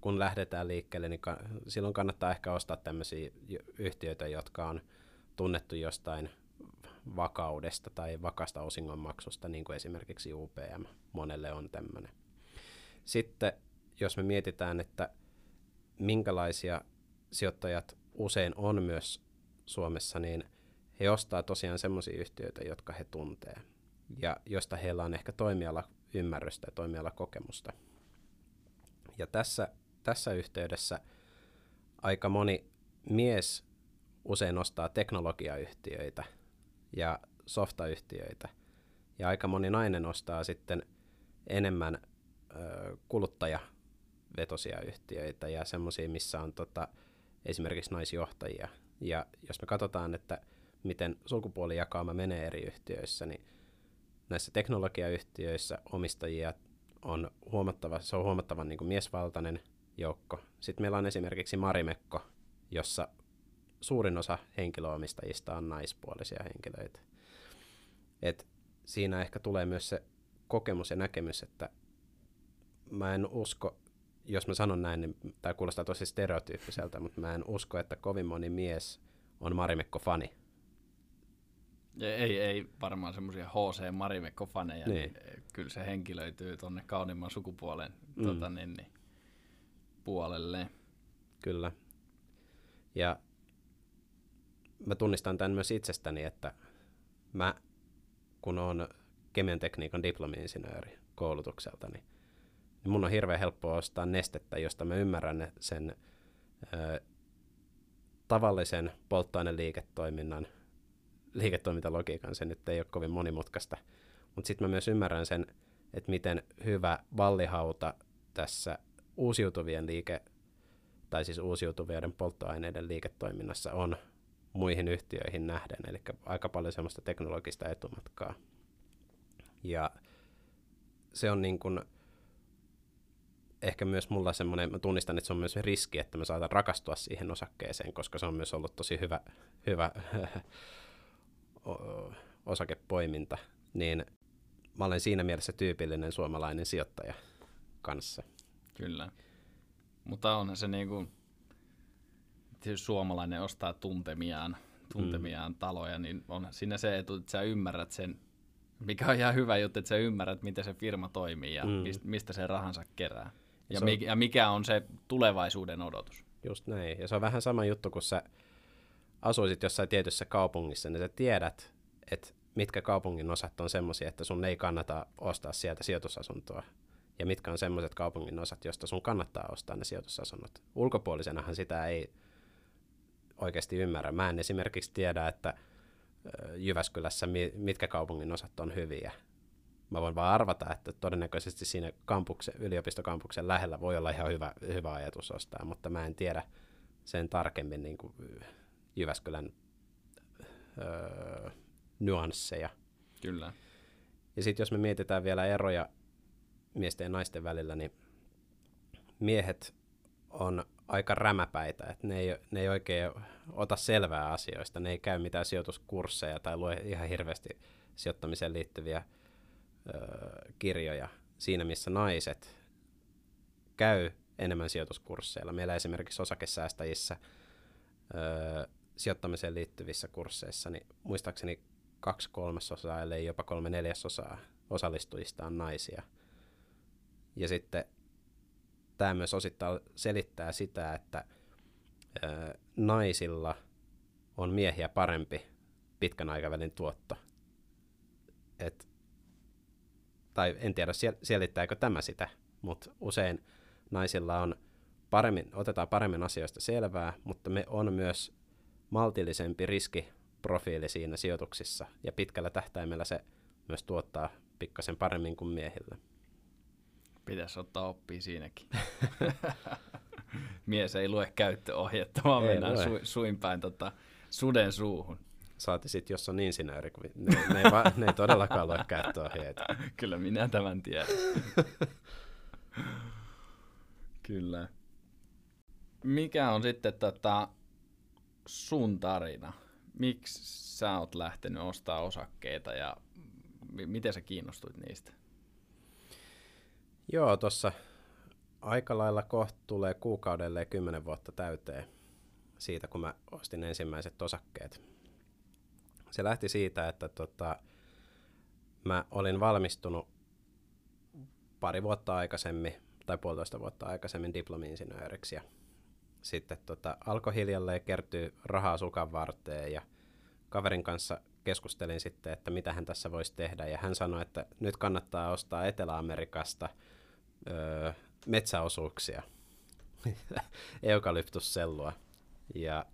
kun lähdetään liikkeelle, niin silloin kannattaa ehkä ostaa tämmöisiä yhtiöitä, jotka on tunnettu jostain vakaudesta tai vakaasta osingonmaksusta, niin kuin esimerkiksi UPM monelle on tämmöinen. Sitten jos me mietitään, että minkälaisia sijoittajat usein on myös Suomessa, niin he ostaa tosiaan semmoisia yhtiöitä, jotka he tuntee ja josta heillä on ehkä toimialaymmärrystä ja toimialakokemusta. Ja tässä yhteydessä aika moni mies usein ostaa teknologiayhtiöitä ja softayhtiöitä. Ja aika moni nainen ostaa sitten enemmän kuluttajavetoisia yhtiöitä ja semmoisia, missä on esimerkiksi naisjohtajia. Ja jos me katsotaan, että miten sukupuolijakauma menee eri yhtiöissä, niin näissä teknologiayhtiöissä omistajia on huomattavan niin kuin miesvaltainen joukko. Sitten meillä on esimerkiksi Marimekko, jossa suurin osa henkilöomistajista on naispuolisia henkilöitä. Et siinä ehkä tulee myös se kokemus ja näkemys, että mä en usko, jos mä sanon näin, niin tämä kuulostaa tosi stereotyyppiseltä, mutta mä en usko, että kovin moni mies on Marimekko-fani. Ei varmaan semmoisia HC Marimekko-faneja, niin kyllä se henki löytyy tuonne kauniimman sukupuolen puolelle. Kyllä. Ja mä tunnistan tämän myös itsestäni, että mä kun oon kemiantekniikan diplomi-insinööri koulutukseltani, niin mun on hirveän helppoa ostaa nestettä, josta mä ymmärrän sen tavallisen polttoaineliiketoiminnan liiketoimintalogiikan, se nyt ei ole kovin monimutkaista, mutta sitten mä myös ymmärrän sen, että miten hyvä vallihauta tässä uusiutuvien uusiutuvien polttoaineiden liiketoiminnassa on muihin yhtiöihin nähden, eli aika paljon semmoista teknologista etumatkaa. Ja se on niin kuin ehkä myös mulla semmoinen, mä tunnistan, että se on myös riski, että mä saatan rakastua siihen osakkeeseen, koska se on myös ollut tosi hyvä osakepoiminta, niin mä olen siinä mielessä tyypillinen suomalainen sijoittaja kanssa. Kyllä, mutta onhan se niin kuin, suomalainen ostaa tuntemiaan taloja, niin onhan siinä se etu, että sä ymmärrät sen, mikä on ihan hyvä juttu, että sä ymmärrät, miten se firma toimii ja mistä se rahansa kerää. Ja mikä on se tulevaisuuden odotus. Just näin, ja se on vähän sama juttu, kun sä asuisit jossain tietyssä kaupungissa, niin sä tiedät, että mitkä kaupungin osat on semmoisia, että sun ei kannata ostaa sieltä sijoitusasuntoa, ja mitkä on semmoiset kaupungin osat, josta sun kannattaa ostaa ne sijoitusasunnot. Ulkopuolisenahan sitä ei oikeasti ymmärrä. Mä en esimerkiksi tiedä, että Jyväskylässä mitkä kaupungin osat on hyviä. Mä voin vaan arvata, että todennäköisesti siinä yliopistokampuksen lähellä voi olla ihan hyvä ajatus ostaa, mutta mä en tiedä sen tarkemmin niin kuin Jyväskylän nyansseja. Kyllä. Ja sitten jos me mietitään vielä eroja miesten ja naisten välillä, niin miehet on aika rämäpäitä, että ne ei oikein ota selvää asioista, ne ei käy mitään sijoituskursseja tai lue ihan hirveästi sijoittamiseen liittyviä kirjoja siinä, missä naiset käy enemmän sijoituskursseilla. Meillä esimerkiksi osakesäästäjissä sijoittamiseen liittyvissä kursseissa, niin muistaakseni 2/3, ellei jopa 3/4 osallistujista on naisia. Ja sitten tämä myös osittain selittää sitä, että naisilla on miehiä parempi pitkän aikavälin tuotto. Tai en tiedä, selittääkö tämä sitä, mutta usein naisilla on otetaan paremmin asioista selvää, mutta me on myös maltillisempi riskiprofiili siinä sijoituksissa, ja pitkällä tähtäimellä se myös tuottaa pikkasen paremmin kuin miehillä. Pitäisi ottaa oppia siinäkin. Mies ei lue käyttöohjetta, vaan mennään suinpäin suden suuhun. Saati sitten, jos on insinööri, kun ne ei todellakaan lue käyttöohjeita. Kyllä minä tämän tiedän. Kyllä. Mikä on sitten sun tarina? Miksi sä oot lähtenyt ostamaan osakkeita ja miten sä kiinnostuit niistä? Joo, tuossa aika lailla kohta tulee kuukaudelle 10 vuotta täyteen siitä, kun mä ostin ensimmäiset osakkeet. Se lähti siitä, että mä olin valmistunut pari vuotta aikaisemmin tai 1,5 vuotta aikaisemmin diplomi-insinööriksi. Ja sitten alkoi hiljalleen kertyä rahaa sukan varteen ja kaverin kanssa keskustelin sitten, että mitä hän tässä voisi tehdä. Ja hän sanoi, että nyt kannattaa ostaa Etelä-Amerikasta metsäosuuksia, eukalyptussellua. Ja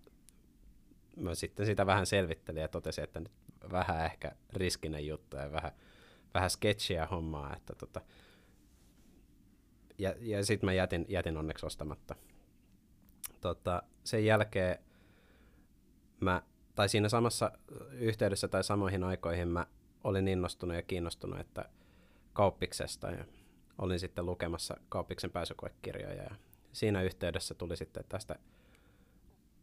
mä sitten sitä vähän selvittelin ja totesin, että nyt vähän ehkä riskinen juttu ja vähän sketchiä hommaa. Että ja sitten mä jätin onneksi ostamatta. Sen jälkeen siinä samassa yhteydessä tai samoihin aikoihin mä olin innostunut ja kiinnostunut kauppiksesta ja olin sitten lukemassa kauppiksen pääsykoekirjoja. Ja siinä yhteydessä tuli sitten tästä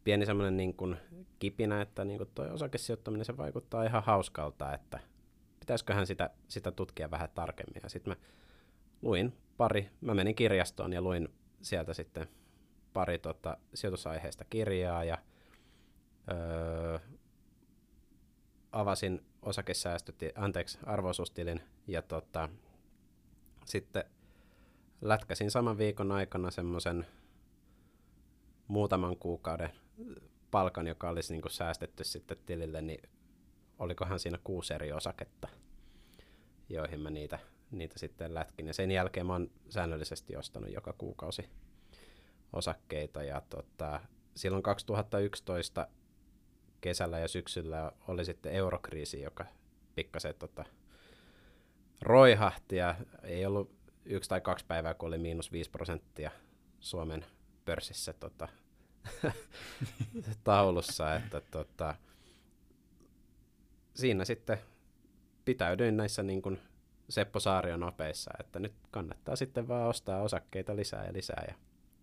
pieni semmoinen niin kuin kipinä, että niin kuin toi osakesijoittaminen se vaikuttaa ihan hauskalta, että pitäisiköhän sitä tutkia vähän tarkemmin. Ja sitten mä menin kirjastoon ja luin sieltä sitten pari sijoitusaiheista kirjaa ja avasin arvo-osuustilin ja sitten lätkäsin saman viikon aikana semmoisen muutaman kuukauden palkan, joka olisi niin kuin säästetty sitten tilille, niin olikohan siinä 6 eri osaketta, joihin mä niitä sitten lätkin. Ja sen jälkeen mä oon säännöllisesti ostanut joka kuukausi osakkeita. Ja silloin 2011 kesällä ja syksyllä oli sitten eurokriisi, joka pikkasen roihahti. Ja ei ollut 1 tai 2 päivää, kun oli -5% Suomen pörssissä taulussa. Että, siinä sitten pitäydyin näissä niin kuin Seppo Saarion opeissa, että nyt kannattaa sitten vaan ostaa osakkeita lisää ja lisää. Ja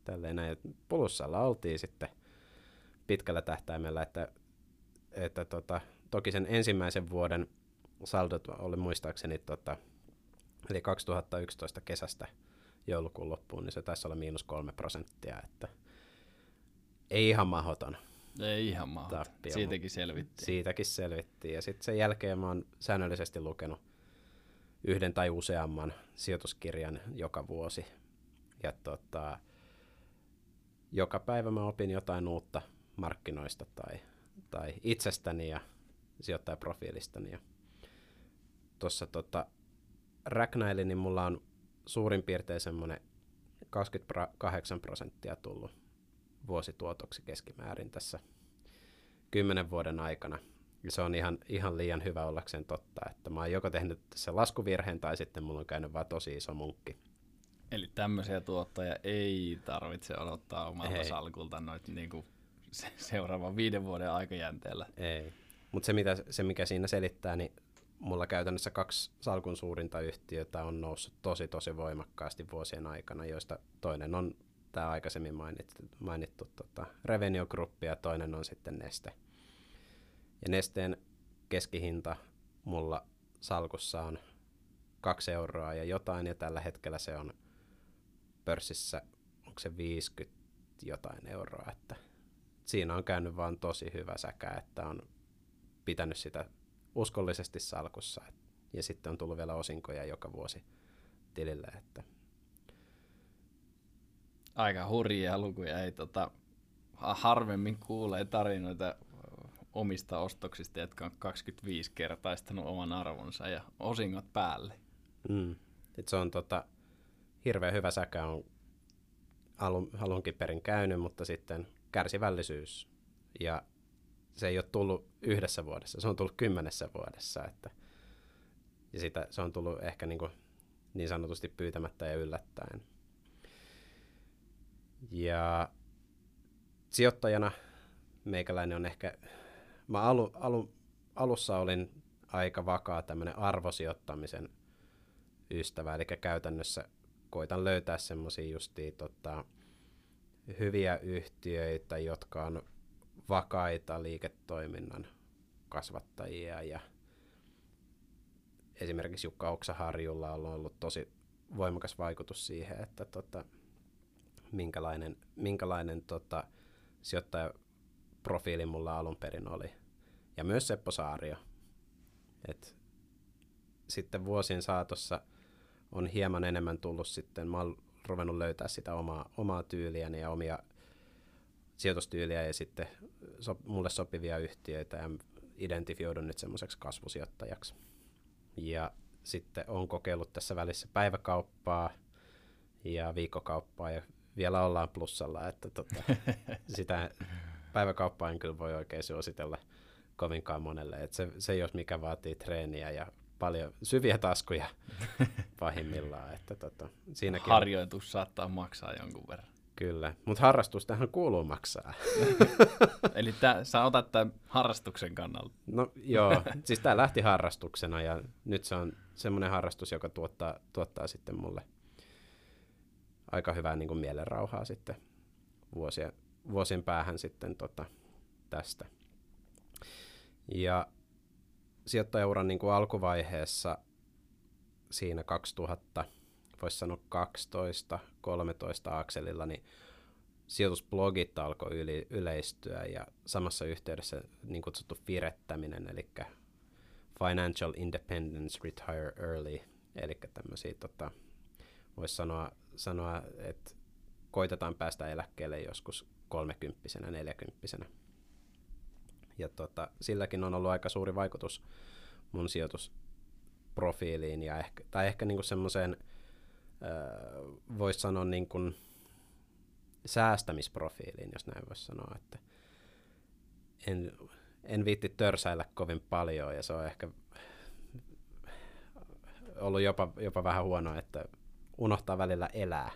tälleen näin. Pulussalla oltiin sitten pitkällä tähtäimellä, että toki sen ensimmäisen vuoden saldot oli muistaakseni, eli 2011 kesästä joulukuun loppuun, niin se taisi olla -3%, että ei ihan mahdoton. Ei ihan mahdoton. Tappio. Siitäkin selvittiin. Ja sitten sen jälkeen mä oon säännöllisesti lukenut yhden tai useamman sijoituskirjan joka vuosi. Ja joka päivä mä opin jotain uutta markkinoista tai itsestäni ja sijoittajaprofiilistani. Ja tuossa räknäilin, niin mulla on suurin piirtein semmoinen 28% tullut vuosituotoksi keskimäärin tässä 10 vuoden aikana. Ja se on ihan liian hyvä ollakseen totta, että mä oon joko tehnyt tässä laskuvirheen tai sitten mulla on käynyt vaan tosi iso munkki. Eli tämmöisiä tuottoja ei tarvitse odottaa omalta salkulta noit niinku seuraavan 5 vuoden aikajänteellä. Ei. Mutta se mikä siinä selittää, niin mulla käytännössä 2 salkun suurinta yhtiötä on noussut tosi voimakkaasti vuosien aikana, joista toinen on tämä aikaisemmin mainittu Revenio Group ja toinen on sitten Neste. Ja Nesteen keskihinta mulla salkussa on €2 ja jotain, ja tällä hetkellä se on pörssissä, onko se 50 jotain euroa, että siinä on käynyt vaan tosi hyvä säkä, että on pitänyt sitä uskollisesti salkussa, ja sitten on tullut vielä osinkoja joka vuosi tilille, että aika hurjia lukuja, ei harvemmin kuulee tarinoita omista ostoksista, jotka on 25-kertaistanut oman arvonsa ja osingot päälle. Mm. Se on hirveän hyvä säkä on alunkin perin käynyt, mutta sitten kärsivällisyys. Ja se ei ole tullut 1 vuodessa, se on tullut 10 vuodessa. Että, ja sitä se on tullut ehkä niin sanotusti pyytämättä ja yllättäen. Ja sijoittajana meikäläinen on ehkä, mä alussa olin aika vakaa tämmöinen arvosijoittamisen ystävä, eli käytännössä koitan löytää semmoisia justiin hyviä yhtiöitä, jotka on vakaita liiketoiminnan kasvattajia, ja esimerkiksi Jukka Oksaharjulla on ollut tosi voimakas vaikutus siihen, että minkälainen sijoittajaprofiili mulla alun perin oli. Ja myös Seppo Saario. Et sitten vuosien saatossa on hieman enemmän tullut sitten, mä oon ruvennut löytää sitä omaa tyyliäni ja omia sijoitustyyliä ja sitten mulle sopivia yhtiöitä, ja identifioidun nyt semmoiseksi kasvusijoittajaksi. Ja sitten on kokeillut tässä välissä päiväkauppaa ja viikkokauppaa, ja vielä ollaan plussalla, että sitä päiväkauppaa en kyllä voi oikein suositella kovinkaan monelle. Et se jos mikä vaatii treeniä ja paljon syviä taskuja pahimmillaan. Että siinäkin harjoitus saattaa maksaa jonkun verran. Kyllä, mutta harrastustahan kuuluu maksaa. Eli sä otat tämän harrastuksen kannalta. No joo, siis tämä lähti harrastuksena ja nyt se on semmoinen harrastus, joka tuottaa sitten mulle aika hyvää niin kuin mielenrauhaa sitten vuosien päähän sitten tästä. Ja sijoittajauran niin kuin alkuvaiheessa siinä 2000, voisi sanoa 12-13 akselilla, niin sijoitusblogit alkoi yleistyä ja samassa yhteydessä niin kutsuttu firettäminen, eli financial independence, retire early, eli tämmöisiä, voisi sanoa, että koitetaan päästä eläkkeelle joskus 30-vuotiaana, 40-vuotiaana. Ja silläkin on ollut aika suuri vaikutus mun sijoitusprofiiliin ja ehkä niinku semmoiseen, voisi sanoa niinku säästämisprofiiliin, jos näin voisi sanoa, että en viitti törsäillä kovin paljon, ja se on ehkä ollut jopa vähän huono, että unohtaa välillä elää,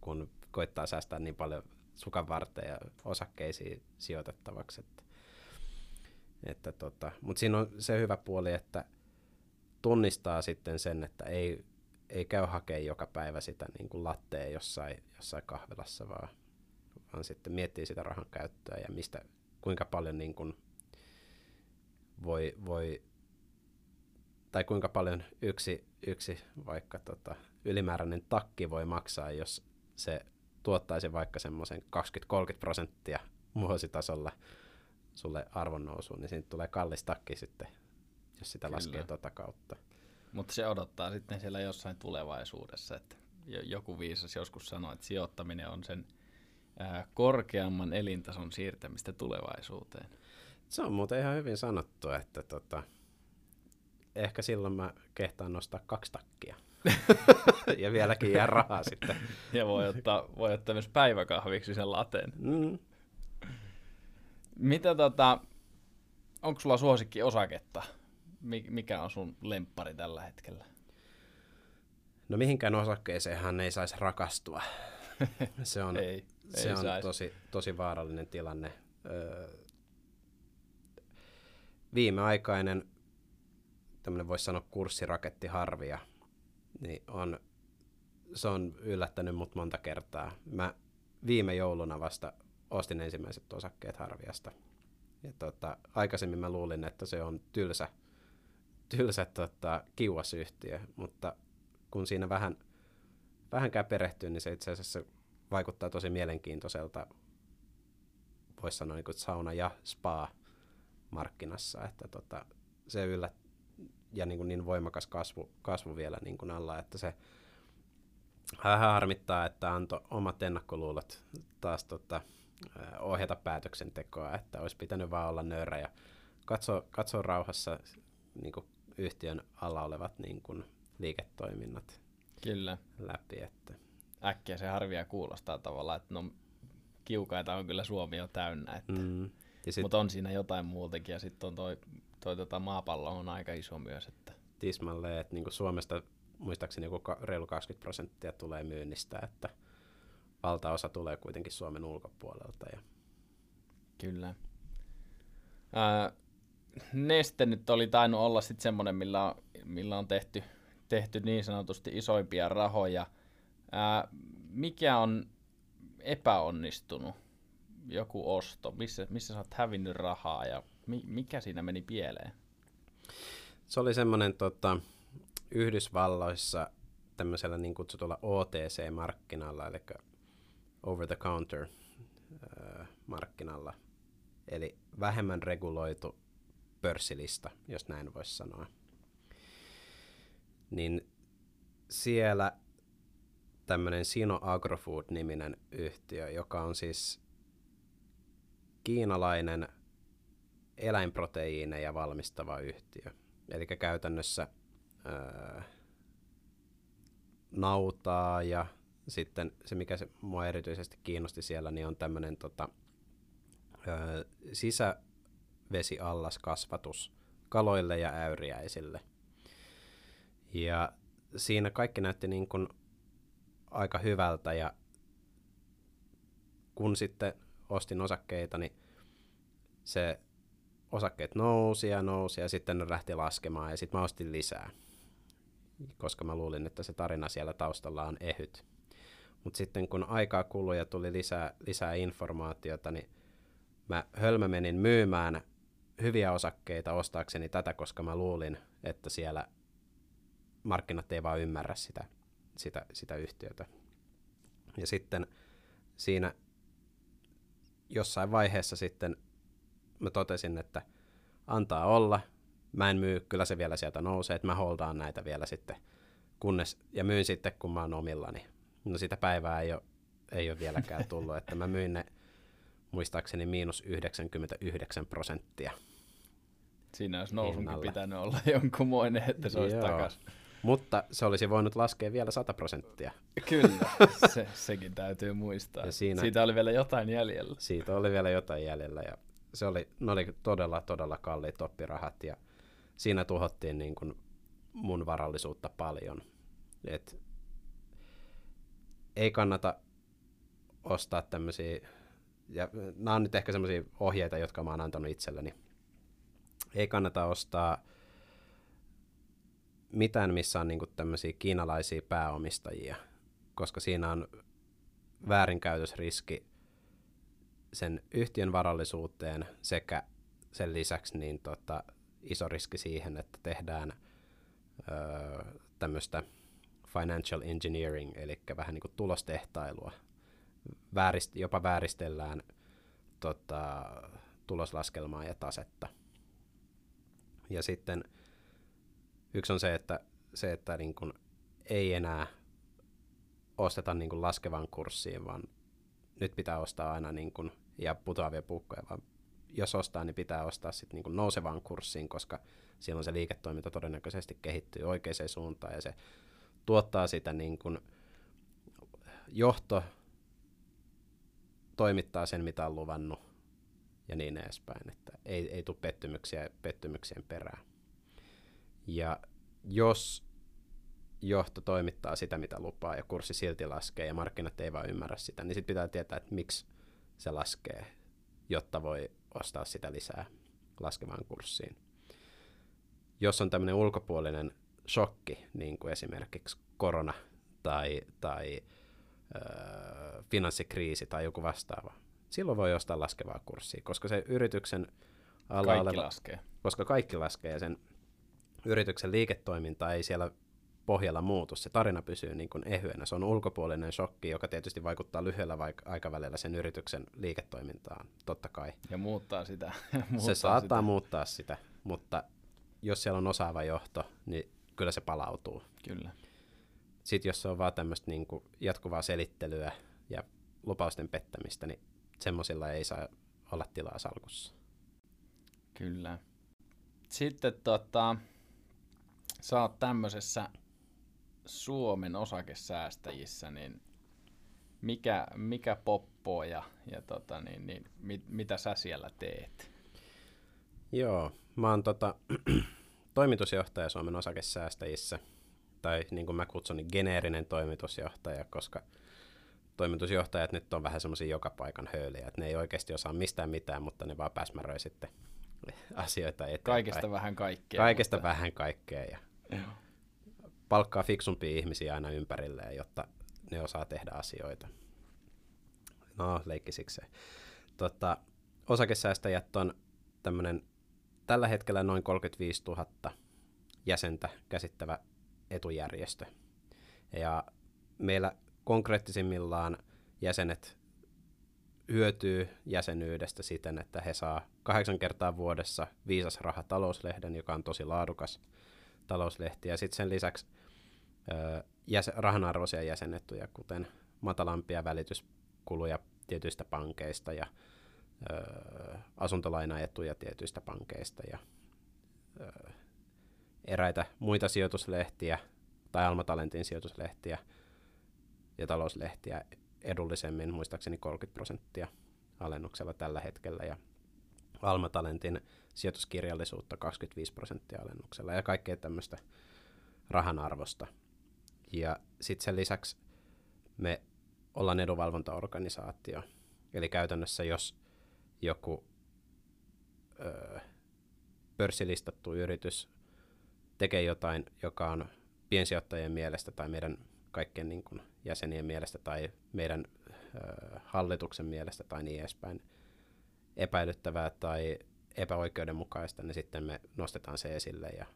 kun koittaa säästää niin paljon sukan varten ja osakkeisiin sijoitettavaksi. Mutta siinä on se hyvä puoli, että tunnistaa sitten sen, että ei käy hakea joka päivä sitä niin kuin lattea jossain kahvilassa, vaan sitten miettii sitä rahan käyttöä ja kuinka paljon niin kuin voi tai kuinka paljon yksi vaikka ylimääräinen takki voi maksaa, jos se tuottaisi vaikka semmoisen 20-30% vuositasolla sulle arvonnousuun, niin siitä tulee kallis takki sitten, jos sitä Kyllä. laskee kautta. Mutta se odottaa sitten siellä jossain tulevaisuudessa, että joku viisas joskus sanoi, että sijoittaminen on sen korkeamman elintason siirtämistä tulevaisuuteen. Se on muuten ihan hyvin sanottu, että ehkä silloin mä kehtaan nostaa 2 takkia ja vieläkin jää rahaa sitten. Ja voi ottaa myös päiväkahviksi sen lateen. Mm. Mitä onko sulla suosikki osaketta? Mikä on sun lemppari tällä hetkellä? No mihinkään osakkeeseenhan ei saisi rakastua. Se on, se on tosi vaarallinen tilanne. Viimeaikainen tämmöinen voisi sanoa kurssiraketti Harvia, niin se on yllättänyt mut monta kertaa. Mä viime jouluna vasta ostin ensimmäiset osakkeet Harviasta. Ja aikaisemmin mä luulin, että se on tylsä kiuasyhtiö, mutta kun siinä vähänkään perehtyy, niin se itse asiassa vaikuttaa tosi mielenkiintoiselta, voisi sanoa niin kuin sauna- ja spa-markkinassa, että se ja niin voimakas kasvu vielä niin kuin alla, että se harmittaa, että antoi omat ennakkoluulot taas ohjata päätöksentekoa, että olisi pitänyt vaan olla nöyrä ja katsoa rauhassa niin kuin yhtiön alla olevat niin kuin liiketoiminnat kyllä. läpi. Että. Äkkiä se Harvia kuulostaa tavallaan, että no kiukaita on kyllä Suomi jo täynnä, mutta on siinä jotain muutakin ja sitten on toi maapallo on aika iso myös. Että. Tismalleen, että niin kuin Suomesta muistaakseni joku reilu 20% tulee myynnistä, että valtaosa tulee kuitenkin Suomen ulkopuolelta. Ja. Kyllä. Neste nyt oli tainnut olla sitten semmoinen, millä on tehty niin sanotusti isoimpia rahoja. Mikä on epäonnistunut joku osto? Missä sä oot hävinnyt rahaa ja mikä siinä meni pieleen? Se oli semmoinen Yhdysvalloissa tämmöisellä niin kutsutulla OTC-markkinalla, eli over the counter markkinalla, eli vähemmän reguloitu pörssilista, jos näin voisi sanoa. Niin siellä tämmöinen Sino Agrofood-niminen yhtiö, joka on siis kiinalainen eläinproteiineja valmistava yhtiö. Eli käytännössä nautaa ja sitten se, mikä se mua erityisesti kiinnosti siellä, niin on tämmöinen sisävesiallaskasvatus kaloille ja äyriäisille. Ja siinä kaikki näytti niin kuin aika hyvältä, ja kun sitten ostin osakkeita, niin se osakkeet nousi ja sitten ne lähti laskemaan ja sitten mä ostin lisää, koska mä luulin, että se tarina siellä taustalla on ehyt. Mutta sitten kun aikaa kului ja tuli lisää informaatiota, niin mä menin myymään hyviä osakkeita ostaakseni tätä, koska mä luulin, että siellä markkinat ei vaan ymmärrä sitä yhtiötä. Ja sitten siinä jossain vaiheessa sitten mä totesin, että antaa olla, mä en myy, kyllä se vielä sieltä nousee, että mä holdaan näitä vielä sitten kunnes, ja myyn sitten kun mä oon omillani. No sitä päivää ei ole vieläkään tullut, että mä myin ne muistaakseni -99%. Siinä olisi nousunkin pitänyt olla jonkunmoinen, että se olisi takaisin. Mutta se olisi voinut laskea vielä 100%. Kyllä, sekin täytyy muistaa. Siitä oli vielä jotain jäljellä. Siitä oli vielä jotain jäljellä ja se oli, ne oli todella, todella kalliit oppirahat ja siinä tuhottiin niin kuin mun varallisuutta paljon. Et ei kannata ostaa tämmöisiä, ja nämä on nyt ehkä semmoisia ohjeita, jotka mä oon antanut itselleni. Ei kannata ostaa mitään, missä on niinku tämmöisiä kiinalaisia pääomistajia, koska siinä on väärinkäytösriski sen yhtiön varallisuuteen sekä sen lisäksi niin iso riski siihen, että tehdään tämmöistä financial engineering, eli vähän niin kuin tulostehtailua. Jopa vääristellään tuloslaskelmaa ja tasetta. Ja sitten yksi on se, että niin kuin ei enää osteta niin kuin laskevan kurssiin, vaan nyt pitää ostaa aina niin kuin, ja putoavia puukkoja, vaan jos ostaa, niin pitää ostaa sitten niin kuin nousevaan kurssiin, koska silloin se liiketoiminta todennäköisesti kehittyy oikeaan suuntaan ja se tuottaa sitä niin kuin johto, toimittaa sen, mitä on luvannut ja niin edespäin, että ei tule pettymyksien perään. Ja jos johto toimittaa sitä, mitä lupaa ja kurssi silti laskee ja markkinat ei vaan ymmärrä sitä, niin sitten pitää tietää, että miksi se laskee, jotta voi ostaa sitä lisää laskevaan kurssiin. Jos on tämmöinen ulkopuolinen shokki, niin kuin esimerkiksi korona tai finanssikriisi tai joku vastaava, silloin voi ostaa laskevaa kurssia, koska se yrityksen alla kaikki oleva laskee. Koska kaikki laskee ja sen yrityksen liiketoiminta ei siellä pohjalla muutu, se tarina pysyy niin kuin ehyenä. Se on ulkopuolinen shokki, joka tietysti vaikuttaa lyhyellä aikavälillä sen yrityksen liiketoimintaan, totta kai. Ja muuttaa sitä. Se saattaa muuttaa sitä, mutta jos siellä on osaava johto, niin kyllä se palautuu. Kyllä. Sitten jos se on vaan tämmöistä niin kuin jatkuvaa selittelyä ja lupausten pettämistä, niin semmoisilla ei saa olla tilaa salkussa. Kyllä. Sitten sä oot tämmöisessä Suomen osakesäästäjissä, niin mikä poppoo ja mitä sä siellä teet? Joo, mä oon toimitusjohtaja Suomen osakesäästäjissä, tai niin kuin mä kutsun, niin geneerinen toimitusjohtaja, koska toimitusjohtajat nyt on vähän semmoisia joka paikan höyliä, että ne ei oikeasti osaa mistään mitään, mutta ne vaan pääsmäröi sitten asioita eteenpäin. Kaikesta vähän kaikkea. Ja palkkaa fiksumpia ihmisiä aina ympärilleen, jotta ne osaa tehdä asioita. No, leikkisikseen. Osakesäästäjät on tämmöinen tällä hetkellä noin 35 000 jäsentä käsittävä etujärjestö. Ja meillä konkreettisimmillaan jäsenet hyötyy jäsenyydestä siten, että he saa 8 kertaa vuodessa Viisas raha -talouslehden, joka on tosi laadukas talouslehti, ja sitten sen lisäksi rahanarvoisia jäsenettuja, kuten matalampia välityskuluja tietyistä pankeista ja asuntolainaetuja tietyistä pankeista ja eräitä muita sijoituslehtiä tai Alma Talentin sijoituslehtiä ja talouslehtiä edullisemmin, muistaakseni 30% alennuksella tällä hetkellä, ja Alma Talentin sijoituskirjallisuutta 25% alennuksella ja kaikkea tämmöistä rahan arvosta. Ja sitten sen lisäksi me ollaan edunvalvontaorganisaatio, eli käytännössä jos joku pörssilistattu yritys tekee jotain, joka on piensijoittajien mielestä tai meidän kaikkien niin kuin jäsenien mielestä tai meidän hallituksen mielestä tai niin edespäin epäilyttävää tai epäoikeudenmukaista, niin sitten me nostetaan se esille ja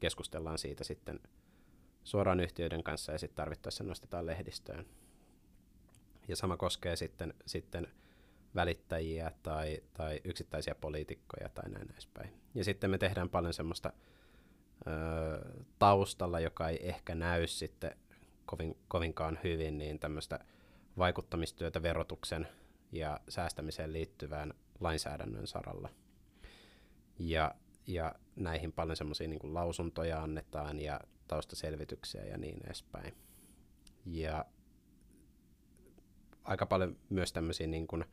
keskustellaan siitä sitten suoraan yhtiöiden kanssa ja sitten tarvittaessa nostetaan lehdistöön. Ja sama koskee sitten välittäjiä tai yksittäisiä poliitikkoja tai näin edespäin. Ja sitten me tehdään paljon semmoista taustalla, joka ei ehkä näy sitten kovinkaan hyvin, niin tämmöistä vaikuttamistyötä verotuksen ja säästämiseen liittyvään lainsäädännön saralla. Ja näihin paljon semmoisia niin kuin lausuntoja annetaan ja taustaselvityksiä ja niin edespäin. Ja aika paljon myös tämmöisiä, niin kuin,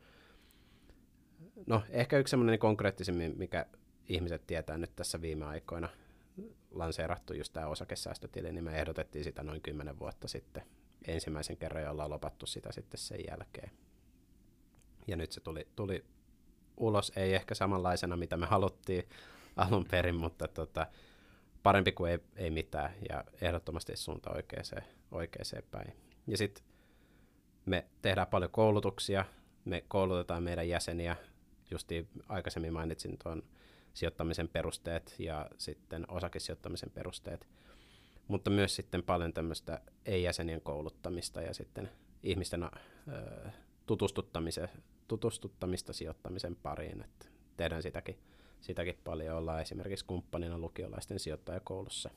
no ehkä yksi semmoinen konkreettisemmin, mikä ihmiset tietää nyt tässä viime aikoina, lanseerattu just tämä osakesäästötili, niin me ehdotettiin sitä noin 10 vuotta sitten ensimmäisen kerran, ja ollaan lopattu sitä sitten sen jälkeen. Ja nyt se tuli ulos, ei ehkä samanlaisena, mitä me haluttiin alun perin, mutta parempi kuin ei mitään, ja ehdottomasti suunta oikeaan päin. Ja sitten me tehdään paljon koulutuksia, me koulutetaan meidän jäseniä, justiin aikaisemmin mainitsin tuon sijoittamisen perusteet ja sitten osakesijoittamisen perusteet, mutta myös sitten paljon tämmöistä ei-jäsenien kouluttamista ja sitten ihmisten tutustuttamista sijoittamisen pariin, että tehdään sitäkin paljon, ollaan esimerkiksi kumppanina lukiolaisten sijoittajakoulussa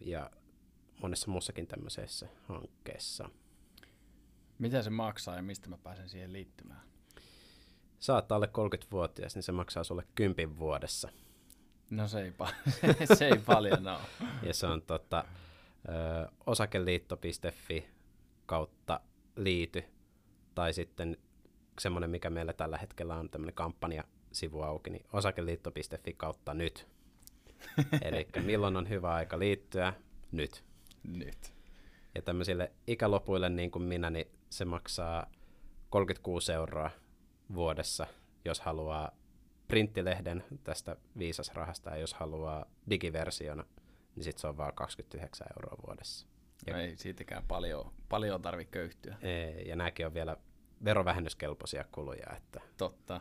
ja monessa muussakin tämmöisessä hankkeessa. Mitä se maksaa ja mistä mä pääsen siihen liittymään? Saat alle 30-vuotias, niin se maksaa sulle 10 vuodessa. No se ei paljon ole. Ja se on osakeliitto.fi kautta liity, tai sitten semmoinen, mikä meillä tällä hetkellä on tämmöinen kampanjasivu auki, niin osakeliitto.fi kautta nyt. Eli milloin on hyvä aika liittyä? Nyt. Ja tämmöisille ikälopuille, niin kuin minä, niin se maksaa 36 € vuodessa, jos haluaa printtilehden tästä Viisasrahasta, ja jos haluaa digiversiona, niin sitten se on vaan 29 € vuodessa. Ja no ei siitäkään paljon tarvitse köyhtyä. Ja nämäkin on vielä verovähennyskelpoisia kuluja. Että. Totta.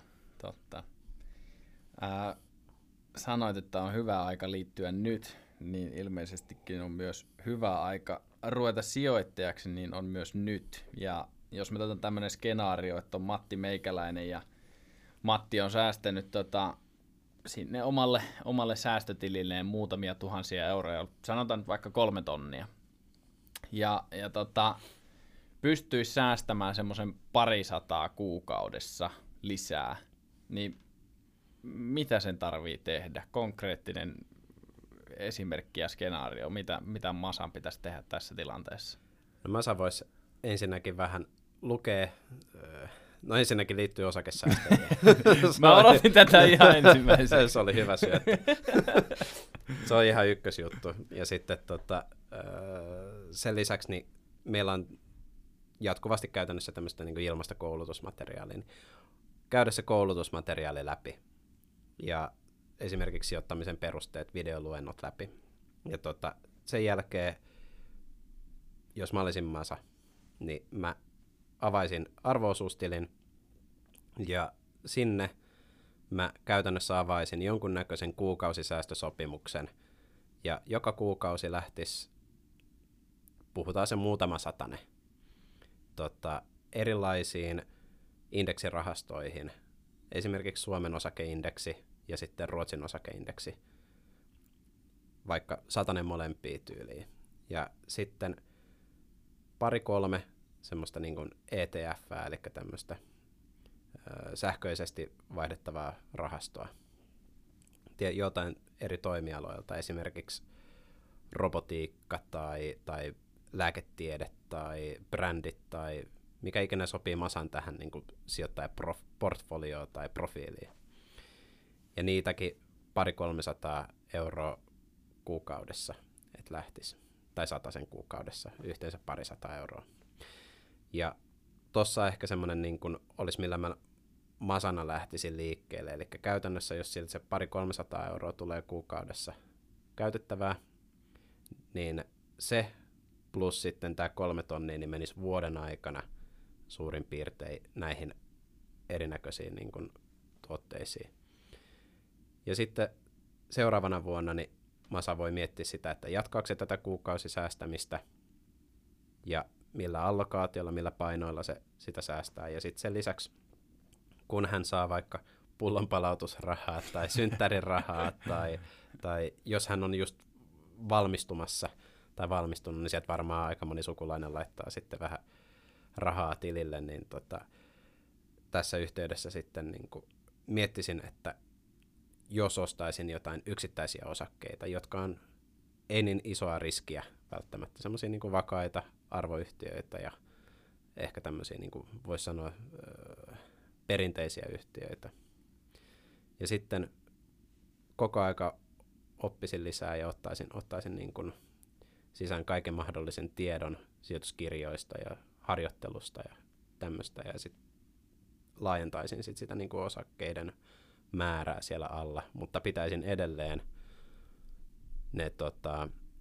Sanoit, että on hyvä aika liittyä nyt, niin ilmeisestikin on myös hyvä aika ruveta sijoittajaksi, niin on myös nyt. Ja jos me otetaan tämmöinen skenaario, että on Matti Meikäläinen ja Matti on säästänyt sinne omalle säästötililleen muutamia tuhansia euroja, sanotaan nyt vaikka 3 000 €. Ja pystyisi säästämään semmoisen 200 kuukaudessa lisää, niin mitä sen tarvii tehdä? Konkreettinen esimerkki ja skenaario, mitä Masan pitäisi tehdä tässä tilanteessa? No Masa voisi ensinnäkin vähän lukea, no ensinnäkin liittyy osakesäästöihin. Mä odotin tätä ihan ensimmäisenä. Se oli hyvä syöttö. Se on ihan ykkösjuttu. Ja sitten sen lisäksi niin meillä on jatkuvasti käytännössä tämmöistä niin kuin ilmaista koulutusmateriaalia. Käydä se koulutusmateriaali läpi ja esimerkiksi sijoittamisen perusteet, videoluennot läpi. Ja sen jälkeen, jos mä olisin Masa, niin mä avaisin arvo-osuustilin ja sinne mä käytännössä avaisin jonkunnäköisen kuukausisäästösopimuksen ja joka kuukausi lähtisi, puhutaan se muutama satane, erilaisiin indeksirahastoihin, esimerkiksi Suomen osakeindeksi ja sitten Ruotsin osakeindeksi, vaikka satanen molempiin tyyliin. Ja sitten 2-3 semmoista niin kuin ETF-ää, eli tämmöistä sähköisesti vaihdettavaa rahastoa. Jotain eri toimialoilta, esimerkiksi robotiikka tai lääketiede tai brändit tai mikä ikinä sopii Masan tähän niin kuin sijoittajaportfolioon tai profiiliin. Ja niitäkin 200-300 € kuukaudessa, että lähtisi. Tai 100 € kuukaudessa, yhteensä 200 €. Ja tuossa ehkä semmoinen niin kuin olisi, millä mä Masana lähtisin liikkeelle. Eli käytännössä, jos siltä se 200-300 € tulee kuukaudessa käytettävää, niin se plus sitten tämä 3 000 € niin menisi vuoden aikana suurin piirtein näihin erinäköisiin niin kuin tuotteisiin. Ja sitten seuraavana vuonna niin Masa voi miettiä sitä, että jatkaako se tätä kuukausisäästämistä ja millä allokaatiolla, millä painoilla se sitä säästää. Ja sitten sen lisäksi, kun hän saa vaikka pullonpalautusrahaa tai synttärirahaa tai jos hän on just valmistumassa tai valmistunut, niin sieltä varmaan aika moni sukulainen laittaa sitten vähän rahaa tilille, niin tässä yhteydessä sitten niin kuin miettisin, että jos ostaisin jotain yksittäisiä osakkeita, jotka on ei niin isoa riskiä välttämättä, semmoisia niin kuin vakaita arvoyhtiöitä ja ehkä tämmöisiä, niin kuin voisi sanoa, perinteisiä yhtiöitä. Ja sitten koko aika oppisin lisää ja ottaisin niin kuin sisään kaiken mahdollisen tiedon sijoituskirjoista ja harjoittelusta ja tämmöistä, ja sitten laajentaisin sitä niin kuin osakkeiden määrää siellä alla, mutta pitäisin edelleen ne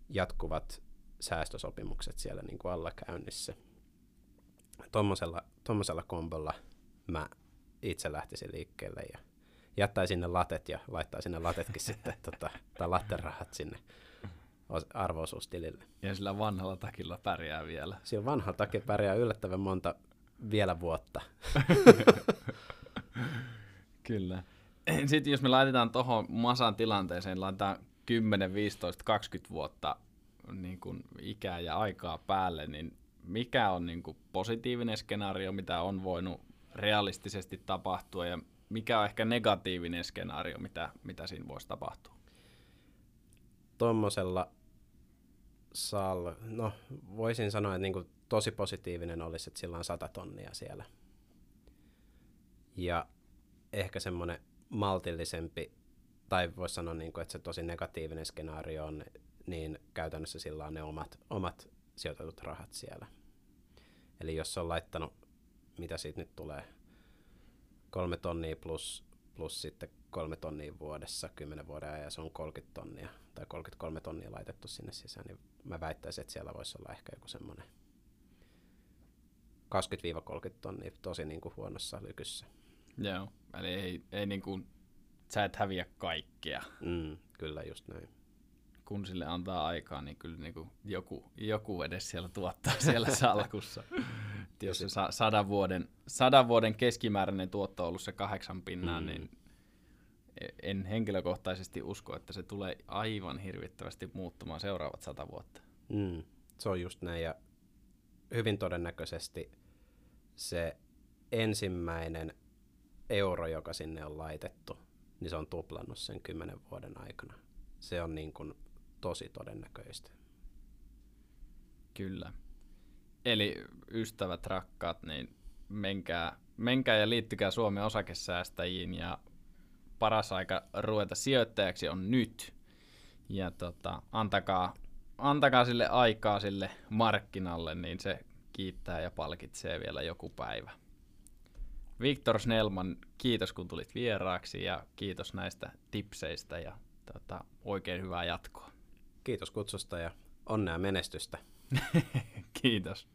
jatkuvat säästösopimukset siellä niin kuin alla käynnissä. Tuommoisella kombolla mä itse lähtisin liikkeelle ja jättäisin ne latet ja laittaisin ne latetkin sitten, tai latterahat sinne arvo-osuustilille. Ja sillä vanhalla takilla pärjää vielä. Sillä vanhalla takilla pärjää yllättävän monta vielä vuotta. Kyllä. Sitten jos me laitetaan tuohon masan tilanteeseen, laitetaan 10, 15, 20 vuotta niin kuin ikää ja aikaa päälle, niin mikä on niin kuin positiivinen skenaario, mitä on voinut realistisesti tapahtua, ja mikä on ehkä negatiivinen skenaario, mitä siinä voisi tapahtua? Tuommoisella voisin sanoa, että niin kuin tosi positiivinen olisi, että sillä on 100 tonnia siellä. Ja ehkä semmoinen maltillisempi, tai voisi sanoa, niin kuin, että se tosi negatiivinen skenaario on, niin käytännössä sillä on ne omat sijoitetut rahat siellä. Eli jos on laittanut, mitä siitä nyt tulee, 3 tonnia plus sitten 3 tonnia vuodessa 10 vuoden ajan, ja se on 30 tonnia tai 33 tonnia laitettu sinne sisään, niin mä väittäisin, että siellä voisi olla ehkä joku semmoinen 20-30 tonnia tosi niin kuin huonossa lykyssä. Joo, eli ei niin kuin, sä et häviä kaikkea. Kyllä just näin. Kun sille antaa aikaa, niin kyllä niin kuin joku edes siellä tuottaa siellä salkussa. Jos se 100 vuoden keskimääräinen tuotto on ollut se 8%, niin en henkilökohtaisesti usko, että se tulee aivan hirvittävästi muuttumaan seuraavat 100 vuotta. Se on just näin, ja hyvin todennäköisesti se ensimmäinen euro, joka sinne on laitettu, niin se on tuplannut sen 10 vuoden aikana. Se on niin kuin tosi todennäköistä. Kyllä. Eli ystävät, rakkaat, niin menkää ja liittykää Suomen osakesäästäjiin, ja paras aika ruveta sijoittajaksi on nyt. Ja antakaa sille aikaa sille markkinalle, niin se kiittää ja palkitsee vielä joku päivä. Viktor Snellman, kiitos kun tulit vieraaksi, ja kiitos näistä tipseistä, ja oikein hyvää jatkoa. Kiitos kutsusta ja onnea menestystä. Kiitos.